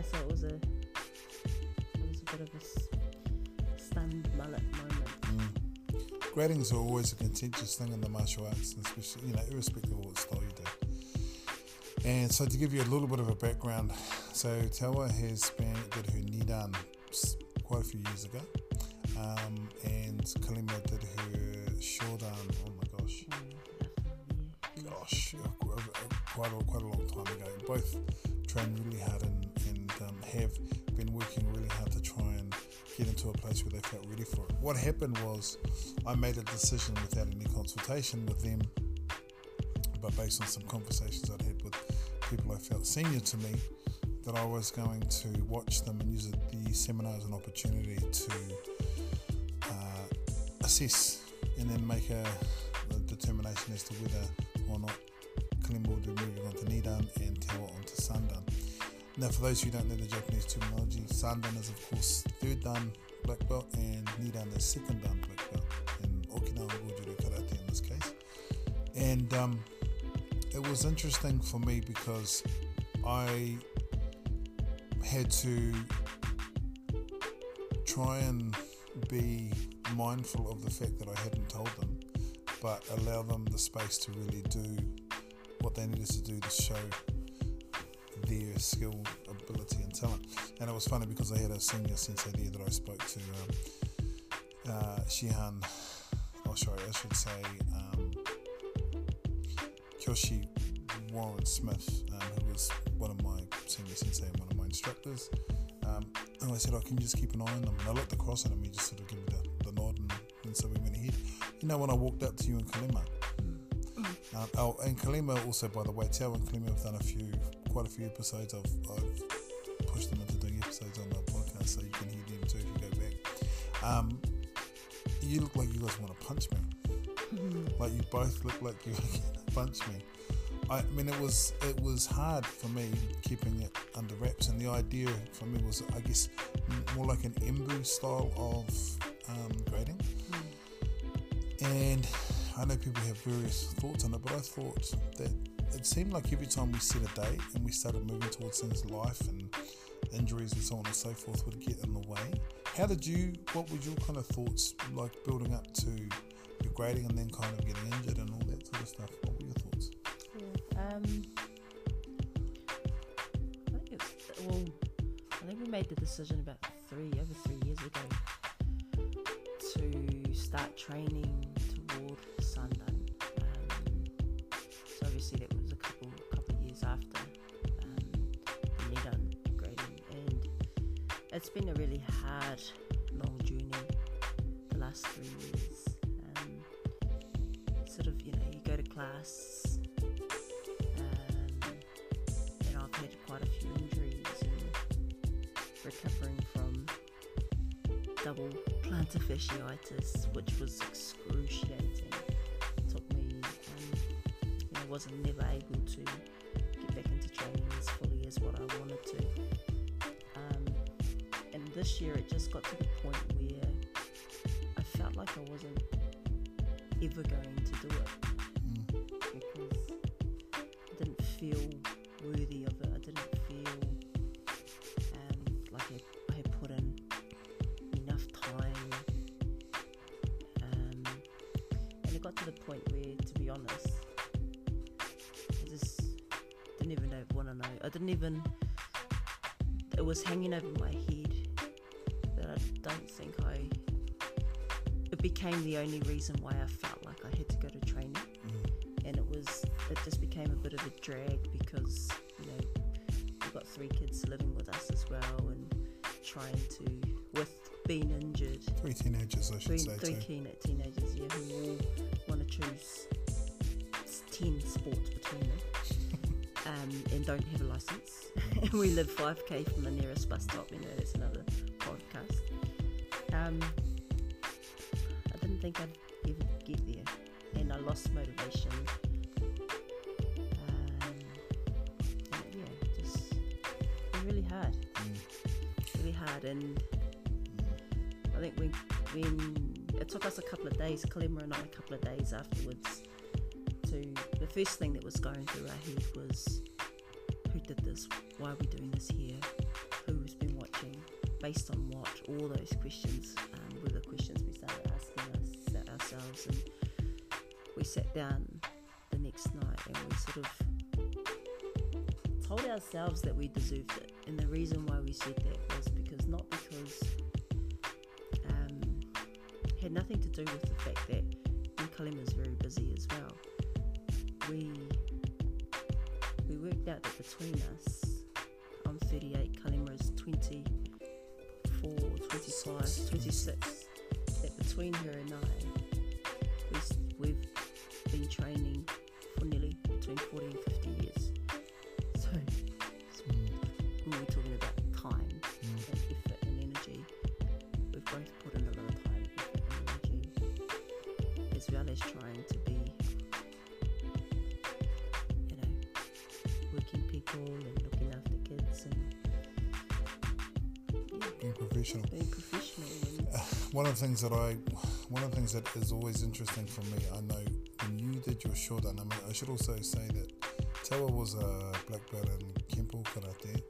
So it was a bit of a stunned mullet moment. Gradings are always a contentious thing in the martial arts, and especially, irrespective of what style you do. And so, to give you a little bit of a background, so Tewa did her nidan quite a few years ago, and Kalima did her shodan. Oh my gosh! Quite a long time ago. Both trained really hard and have been working really hard to try and get into a place where they felt ready for it. What happened was, I made a decision without any consultation with them, but based on some conversations I'd had with people I felt senior to me, that I was going to watch them and use the seminar as an opportunity to assess and then make a determination as to whether or not Kalima will be moving on to nidan and Tewa on to sandan. Now, for those who don't know the Japanese terminology, sandan is of course third dan black belt, and nidan is second dan black belt in Okinawan Goju-Ryu karate in this case. And it was interesting for me because I had to try and be mindful of the fact that I hadn't told them, but allow them the space to really do what they needed to do to show their skill, ability and talent. And it was funny because I had a senior sensei there that I spoke to, Kyoshi Warren Smith, who was one of my senior sensei and one of my instructors, and I said, can you just keep an eye on them? And I looked across at him, he just sort of gave me the nod, and so we went ahead. When I walked up to you and Kalima, and Kalima also, by the way, Tewa and Kalima have done quite a few episodes. I've pushed them into doing episodes on the podcast, so you can hear them too if you go back. You look like you guys want to punch me. Like, you both look like you want to punch me. I mean, it was hard for me keeping it under wraps, and the idea for me was, I guess, more like an embu style of grading. And I know people have various thoughts on it, but I thought that it seemed like every time we set a date and we started moving towards things, life and injuries and so on and so forth would get in the way. What were your kind of thoughts like building up to degrading and then kind of getting injured and all that sort of stuff. What were your thoughts? Yeah, I think it's, well, I think we made the decision about over 3 years ago to start training toward Sundown. So obviously that was a couple of years after the Nidan grading, and it's been a really hard, long journey the last 3 years. Sort of, you know, you go to class, and I've had quite a few injuries and recovering from double plantar fasciitis, which was excruciating. It took me, I wasn't never able to get back into training as fully as what I wanted to. And this year it just got to the point where I felt like I wasn't ever going to do it because I didn't feel worthy of it. I didn't feel like I had put in enough time, and it got to the point where, to be honest, I just didn't even want to know. It was hanging over my head that I don't think it became the only reason why I felt like I had to go to training, and it just became a bit of a drag because, you know, we've got 3 kids living with us as well, and with being injured. 3 teenagers, I should say. Teenagers, yeah, who all want to choose 10 sports between them, and don't have a license. And we live 5k from the nearest bus stop. You know, that's another podcast. I think I'd ever get there, and I lost motivation. Just really hard, and I think when it took us Kalima and I, a couple of days afterwards, the first thing that was going through our head was, who did this? Why are we doing this here? Who's been watching? Based on what? All those questions were the questions we started asking ourselves, and we sat down the next night and we sort of told ourselves that we deserved it. And the reason why we said that was because it had nothing to do with the fact that Kalima's very busy as well. We worked out that between us, I'm 38, Kalima is 24, 25, 26, that between her and I, we've been training for nearly between 40 and 50 years. So, when we're talking about time and effort and energy, we've both put in a lot of time, effort and energy, as well as trying to be, you know, working people and looking after kids and being professional. One of the things that is always interesting for me, I know when you did your shodan, I mean, I should also say that Tewa was a black belt in Kenpo Karate,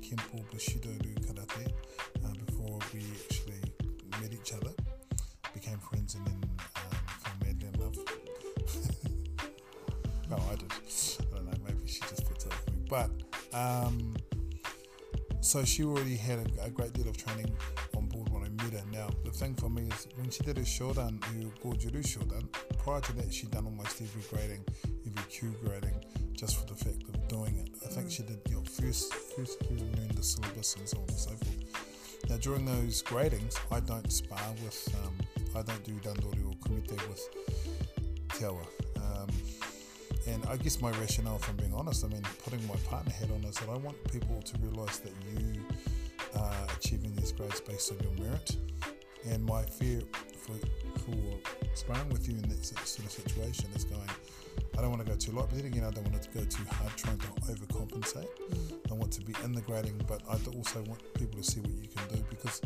Kenpo Bushido Ryu Karate, before we actually met each other, became friends, and then fell madly in love. No, I did. I don't know, maybe she just puts it with me. But, so she already had a great deal of training on board when I met her. Now, the thing for me is when she did her shodan, her Goju-Ryu shodan, prior to that she'd done almost every grading, every Q grading, just for the fact of doing it. I think she did your first Q and learned the syllabus and so on and so forth. Now, during those gradings, I don't spar with, I don't do dandori or kumite with Tewa. And I guess my rationale, if I'm being honest, I mean, putting my partner hat on, is that I want people to realise that you are achieving these grades based on your merit. And my fear for sparring with you in that sort of situation is going, I don't want to go too light, but then again, I don't want to go too hard trying to overcompensate. I want to be in the grading, but I also want people to see what you can do, because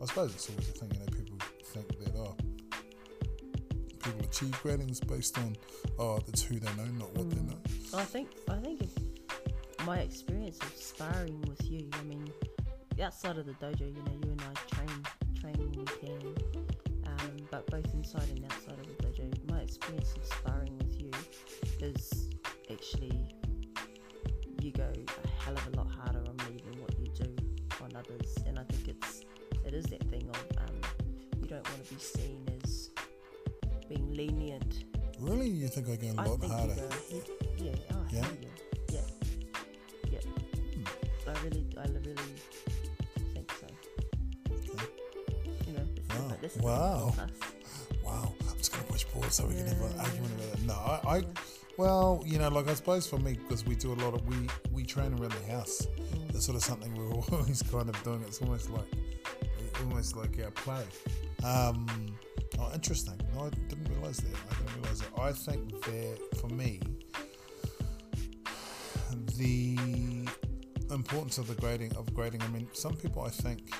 I suppose it's always a thing, you know, people think that, people achieve gradings based on that's who they know, not what they know. I think if my experience of sparring with you, I mean, outside of the dojo, you know, you and I train when we can, but both inside and outside of the dojo, my experience of sparring with you is actually you go a hell of a lot harder on me than what you do on others, and I think it is that thing of you don't want to be seen as being lenient. Really? You think I go a lot harder? Yeah. Oh, yeah. Yeah. Hmm. I really think so. Okay. You know, Wow. I'm just going to push pause so we can have an argument about it. No, well, you know, like I suppose for me, because we do a lot of, we train around the house. That's sort of something we're always kind of doing. It's almost like our play. Oh, interesting. No, I didn't realise that. I think that for me, the importance of the grading. I mean, some people, I think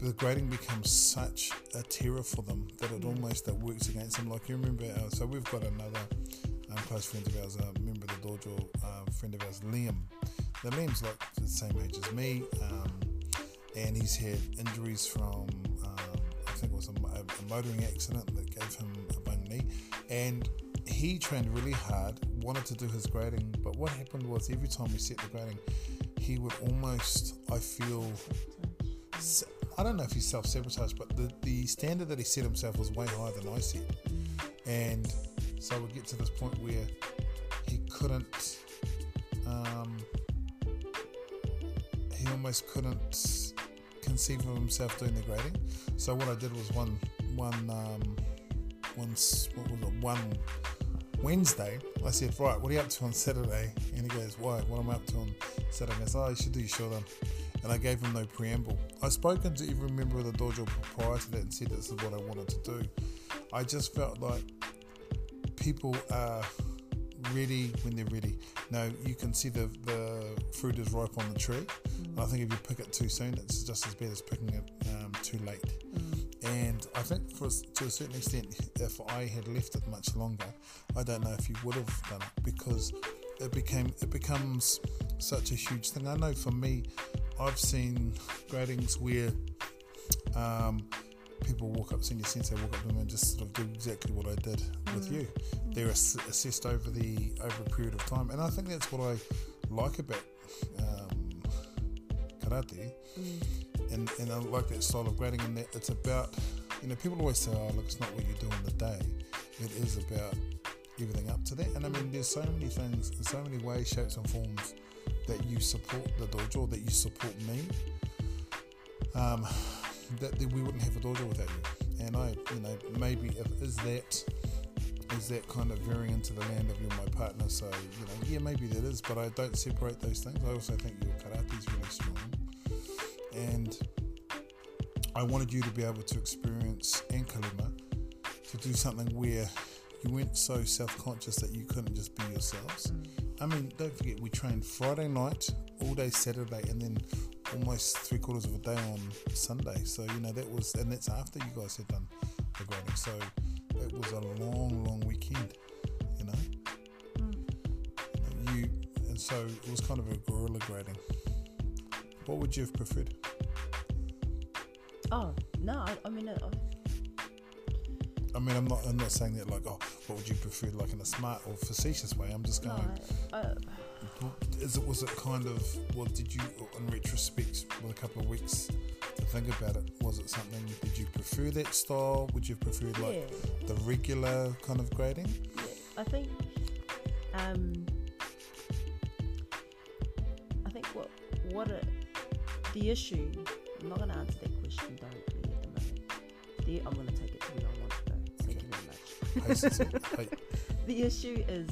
the grading becomes such a terror for them that it almost works against them. Like you remember, so we've got another close friend of ours, a member of the dojo, friend of ours, Liam. Now, Liam's like the same age as me, and he's had injuries from I think it was a motoring accident that gave him a bung knee, and he trained really hard, wanted to do his grading, but what happened was every time we set the grading, he would almost, I feel, I don't know if he's self-sabotaged, but the standard that he set himself was way higher than I set, and so we get to this point where he couldn't, he almost couldn't conceive of himself doing the grading. So what I did was one Wednesday I said, right, what are you up to on Saturday? And he goes, why, what am I up to on Saturday? I said, oh, you should do your shodan. And I gave him no preamble. I've spoken to every member of the dojo prior to that and said this is what I wanted to do. I just felt like people are ready when they're ready. Now you can see the fruit is ripe on the tree, and I think if you pick it too soon, it's just as bad as picking it too late. And I think to a certain extent, if I had left it much longer, I don't know if you would have done it, because it becomes such a huge thing. I know for me, I've seen gradings where people walk up, senior sensei walk up to them and just sort of do exactly what I did with you. They're assessed over a period of time, and I think that's what I like about karate and I like that style of grading, and that it's about, you know, people always say, oh look, it's not what you do in the day, it is about everything up to that. And I mean, there's so many things, so many ways, shapes and forms that you support the dojo, that you support me, that we wouldn't have a dojo without you. And I, you know, maybe if is that kind of veering into the land of you're my partner, so, you know, yeah, maybe that is, but I don't separate those things. I also think your karate is really strong, and I wanted you to be able to experience, and Kalima, to do something where you weren't so self-conscious that you couldn't just be yourselves. I mean, don't forget, we trained Friday night, all day Saturday, and then almost 3/4 of a day on Sunday. So, you know, that was, and that's after you guys had done the grading. So it was a long weekend, you know. And so it was kind of a guerrilla grading. What would you have preferred? Oh, no, I mean, I'm not saying that like, oh, what would you prefer, like in a smart or facetious way. I'm just going, did you, in retrospect, with a couple of weeks to think about it, was it something, did you prefer that style? Would you have preferred the regular kind of grading? Yeah, I think the issue, I'm not going to answer that question directly at the moment. I'm going to take it to where I want to go. Thank you very much. The issue is,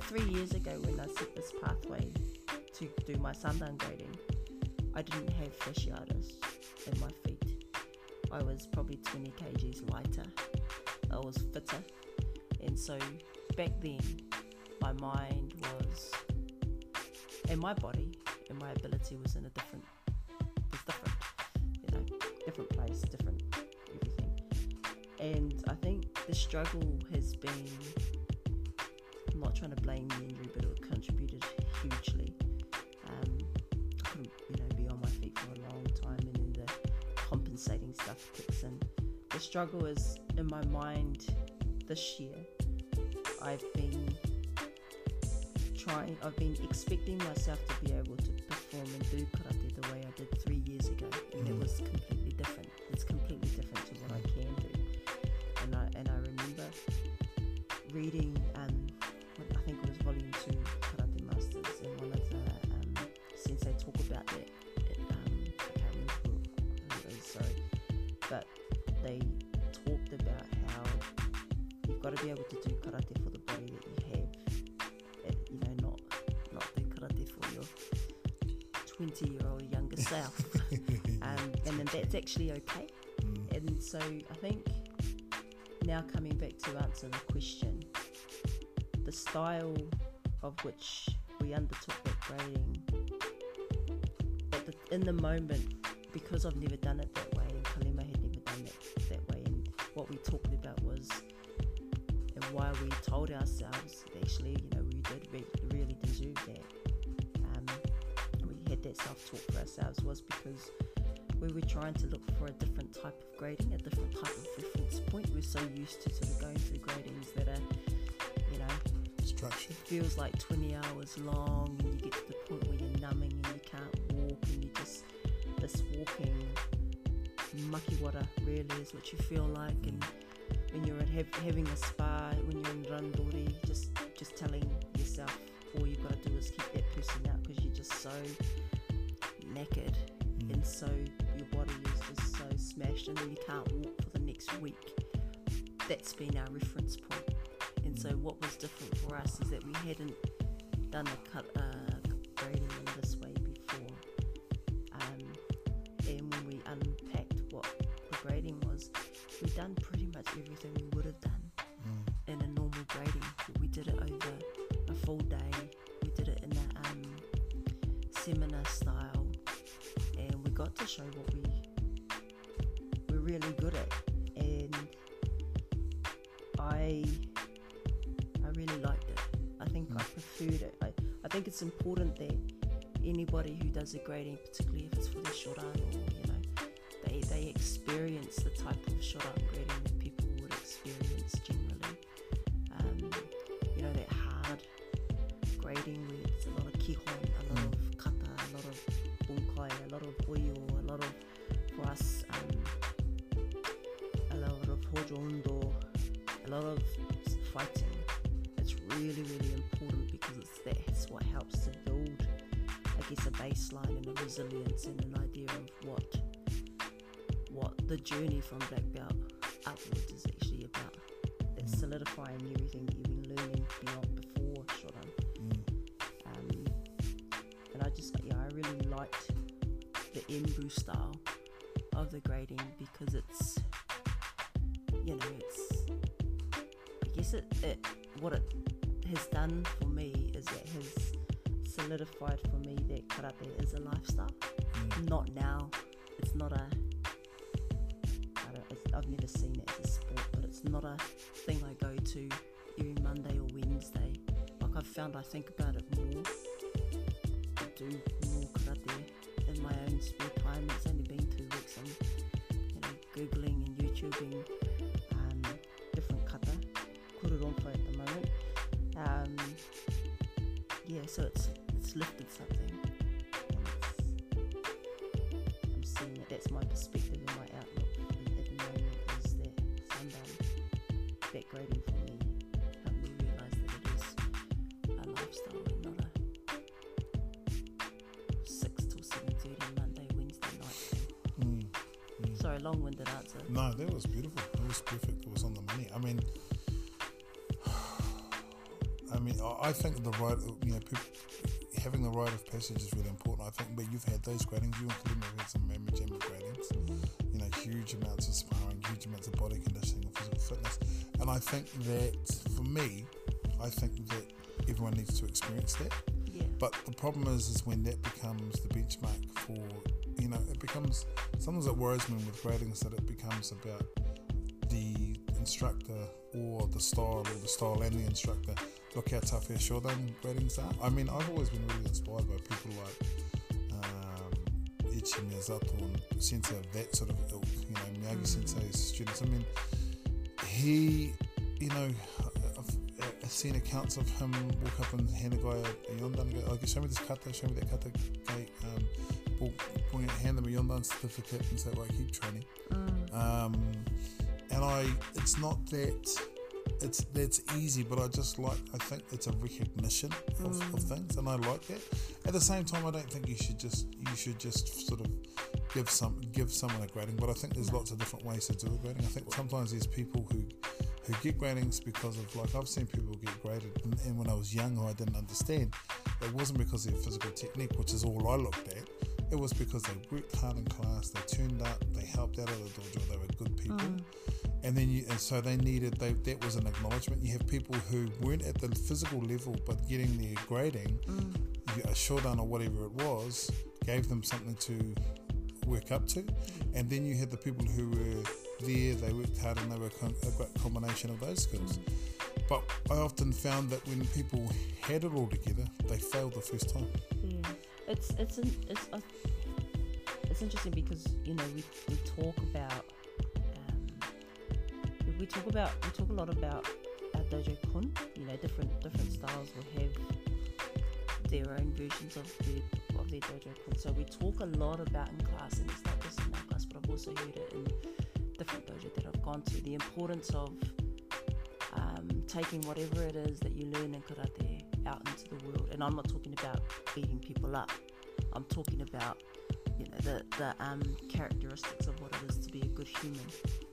3 years ago when I set this pathway to do my sandan grading, I didn't have fasciitis in my feet. I was probably 20 kgs lighter. I was fitter. And so back then, my mind was, and my body and my ability was in different, you know, different place, different everything. And I think the struggle has been, I'm not trying to blame the injury, but it contributed hugely. I couldn't, be on my feet for a long time, and then the compensating stuff kicks in. The struggle is in my mind this year. I've been expecting myself to be able to perform and do karate the way I did 3 years ago, and it was completely different. It's completely different to what I can do. And I remember reading, I think it was Volume 2 Karate Masters, and one of the sensei talk about that. I can't remember who it is, sorry, but they talked about how you've got to be able to do karate for the body that you have, and, you know, not do karate for your 20-year-old younger self, and then that's actually okay. And so I think now coming back to answer the question, the style of which we undertook that grading, in the moment, because I've never done it that way, and Kalima had never done it that way, and what we talked about was, and why we told ourselves, actually, you know, we did really deserve that. We had that self-talk for ourselves was because we were trying to look for a different type of grading, a different type of reference point. We're so used to sort of going through gradings that are, you know, structured. It feels like 20 hours long, and you get to the point where you're numbing and you can't walk, and you just, this walking makiwara really is what you feel like. And when you're having a spa, when you're in randori, just telling yourself all you've got to do is keep that person out because you're just so knackered and so your body is just so smashed, and then you can't walk for the next week. That's been our reference point. And so what was different for us is that we hadn't done a grading in this way before. And when we unpacked what the grading was, we'd done pretty much everything we would have done in a normal grading. We did it over a full day. We did it in a seminar style. And we got to show what we're really good at. And I really liked it. I think I preferred it. I think it's important that anybody who does a grading, particularly if it's for the shoran, or, you know, they experience the type of shoran grading that people would experience generally. You know, that hard grading where it's a lot of kihon, a lot of kata, a lot of bunkai, a lot of oyo, a lot of, for us, a lot of hojo undo, a lot of fighting. It's really, really important because that's what helps to build, I guess, a baseline and a resilience and an idea of what the journey from black belt upwards is actually about. It's solidifying everything that you've been learning beyond before Shodan. And I really liked the Embu style of the grading because it's, you know, what it has done for me is it has solidified for me that karate is a lifestyle. Not now, it's not a, I've never seen it as a sport, but it's not a thing I go to every Monday or Wednesday. Like, I've found I think about it more, I do more karate in my own spare time. It's only been 2 weeks. I'm, you know, Googling and YouTubing different kata, Kororonto at the moment. So it's lifted something. And I'm seeing that that's my perspective and my outlook at the moment, is that that grading for me helped me realise that it is a lifestyle and not a 6 till 7:30 Monday, Wednesday night thing. Sorry, long-winded answer. No, that was beautiful. That was perfect. It was on the money. I mean, I think the right, you know, people, having the rite of passage is really important. I think, but you've had those gradings. You and Kalima have had some mamma-jamma gradings. You know, huge amounts of sparring, huge amounts of body conditioning, physical fitness. And I think that, for me, everyone needs to experience that. Yeah. But the problem is when that becomes the benchmark for, you know, it becomes, sometimes it worries me with gradings that it becomes about the instructor or the style, and the instructor. Look how tough our Shodan gradings are. I mean, I've always been really inspired by people like Ichi Miyazato and Sensei of that sort of ilk, you know, Miyagi Sensei's students. I mean, he, you know, I've seen accounts of him walk up in Hanagaya and Yondan and go, okay, show me this kata, show me that kata, okay, hand them a Yondan certificate and say, right, keep training. It's not that that's easy, but I think it's a recognition of things, and I like that. At the same time, I don't think you should just sort of give someone a grading, but I think there's lots of different ways to do a grading. I think sometimes there's people who get gradings because of, like, I've seen people get graded, and when I was young, who I didn't understand, it wasn't because of their physical technique, which is all I looked at. It was because they worked hard in class, they turned up, they helped out at the dojo, they were good people. And then that was an acknowledgement. You have people who weren't at the physical level, but getting their grading, a shodan or whatever it was, gave them something to work up to. And then you had the people who were there, they worked hard, and they were a great combination of those skills. But I often found that when people had it all together, they failed the first time. Yeah. It's interesting because, you know, we talk about. We talk a lot about our dojo-kun. You know, different styles will have their own versions of their dojo-kun. So we talk a lot about in class, and it's not just in our class, but I've also heard it in different dojo that I've gone to. The importance of taking whatever it is that you learn in karate out into the world. And I'm not talking about beating people up. I'm talking about, you know, the characteristics of what it is to be a good human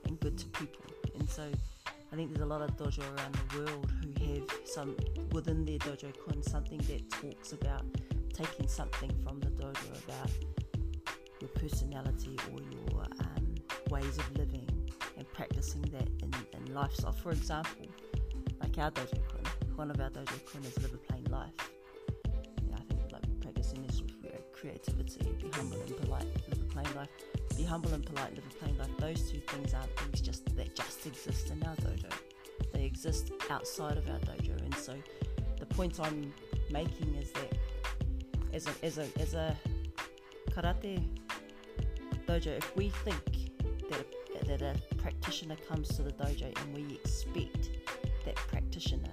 and good to people. And so I think there's a lot of dojo around the world who have some within their dojo-kun something that talks about taking something from the dojo about your personality or your ways of living and practicing that in lifestyle. For example, like our dojo-kun, one of our dojo-kun is live a plain life. Yeah, I think like practicing this with creativity, be humble and polite, live a plain life. Be humble and polite, live a plain life. Those two things aren't things that just exist in our dojo. They exist outside of our dojo. And so the point I'm making is that as a karate dojo, if we think that a practitioner comes to the dojo and we expect that practitioner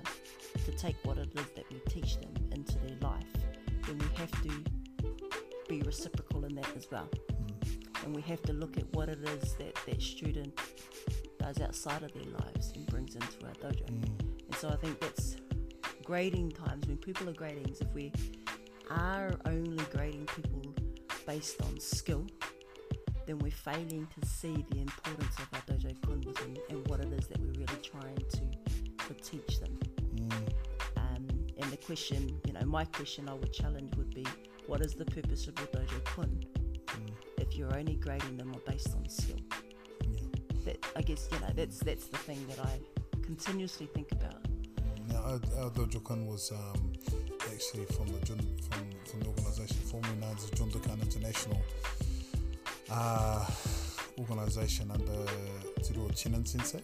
to take what it is that we teach them into their life, then we have to be reciprocal in that as well. And we have to look at what it is that student does outside of their lives and brings into our dojo. And so I think that's grading times, when people are grading, if we are only grading people based on skill, then we're failing to see the importance of our dojo-kun and what it is that we're really trying to teach them. And the question, you know, my question I would challenge would be, what is the purpose of your dojo-kun? If you're only grading them based on skill, that, I guess, you know, that's the thing that I continuously think about. Now, our dojo-kun was actually from the organisation formerly known as the Jundokan International organisation under Teruo Chinen Sensei,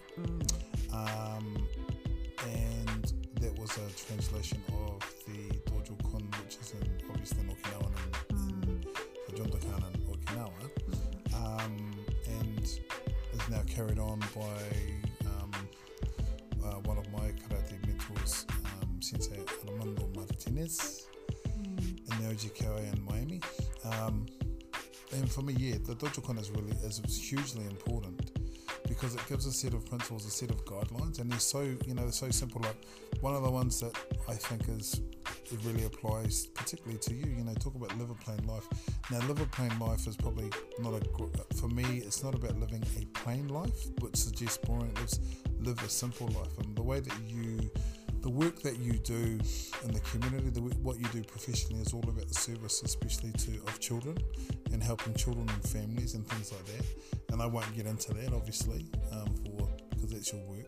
and that was a translation of the dojo-kun, which is obviously in Okinawan and the Jundokan. And is now carried on by one of my karate mentors, Sensei Armando Martinez, in the OGK in Miami. And for me, the dojo-kun is hugely important because it gives a set of principles, a set of guidelines, and they're so simple. Like one of the ones that I think it really applies particularly to you. You know, talk about live a plain life. Now, live a plain life is probably for me, it's not about living a plain life, which suggests boring. Live a simple life. And the way that the work that you do in the community, what you do professionally is all about the service, especially of children and helping children and families and things like that. And I won't get into that, obviously, because that's your work.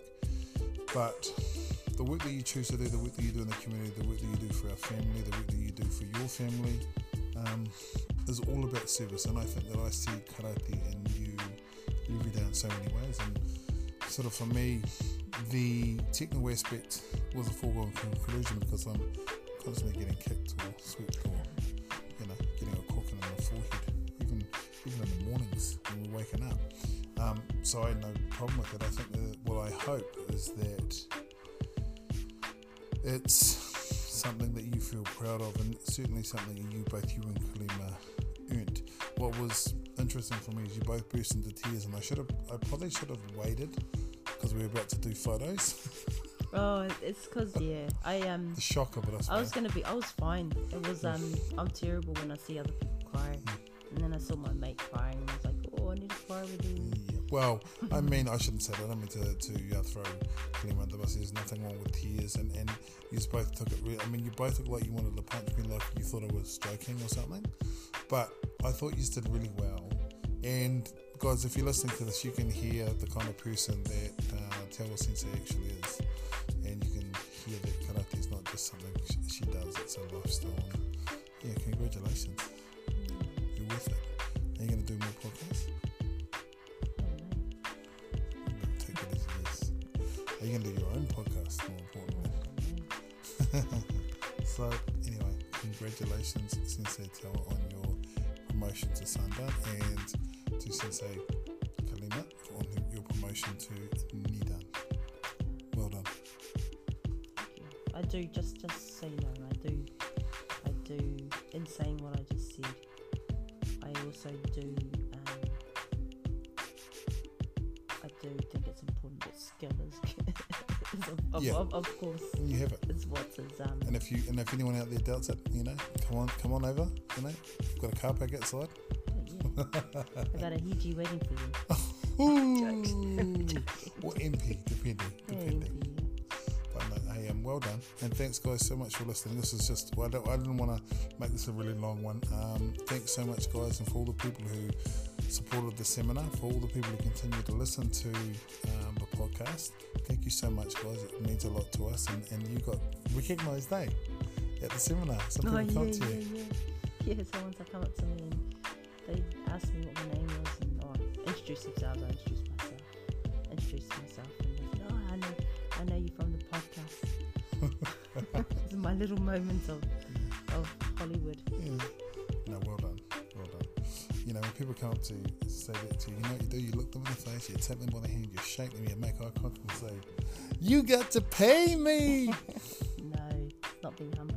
But the work that you choose to do, the work that you do in the community, the work that you do for our family, the work that you do for your family, is all about service. And I think that I see karate in you every day in so many ways. And sort of for me, the technical aspect was a foregone conclusion because I'm constantly getting kicked or swept or, you know, getting a cork in my forehead. Even So I had no problem with it. I think that what I hope is that it's something that you feel proud of, and certainly something that you and Kalima earned. What was interesting for me is you both burst into tears, and I probably should have waited because we were about to do photos. Oh, it's because I the shocker, but I was fine. It was I'm terrible when I see other people cry, and then I saw my mate crying, and I was like, oh, I need to cry with you. Yeah. Well, I mean, I shouldn't say that. I don't mean to throw Kalima under the bus. There's nothing wrong with tears, and you both took it. You both looked like you wanted to punch me, like you thought I was joking or something. But I thought you did really well. And guys, if you're listening to this, you can hear the kind of person that Tewa Sensei actually is, and you can hear that karate is not just something she does; it's a lifestyle. Yeah, congratulations, you're worth it. Are you going to do more podcasts? Take it as it is. Are you going to do your own podcast? More importantly. So anyway, congratulations, Sensei Tewa, on your promotion to Sanda, and to Sensei Kalima on your promotion to Nidan. Well done. I do, just so you know, I do, in saying what I just said, I also do, I do think it's important that skill is of course. You have it. It's what's and if anyone out there doubts it, you know, come on over, you know. Got a car park outside. Oh, yeah. I got a hiji waiting for you. Or MP, depending. But no, hey, well done, and thanks guys so much for listening. This is just, I didn't want to make this a really long one. Thanks so much guys, and for all the people who supported the seminar, for all the people who continue to listen to the podcast. Thank you so much guys, it means a lot to us, and you got recognised at the seminar. Some people talked to you. Yeah, someone come up to me and they asked me what my name was, and I introduced themselves, I introduced myself, and they said, oh, I know you from the podcast. It's my little moments of Hollywood. Yeah. No, well done. You know, when people come up to you, say that to you, you know what you do? You look them in the face, you tap them by the hand, you shake them, you make eye contact and say, you got to pay me! No, it's not being humble.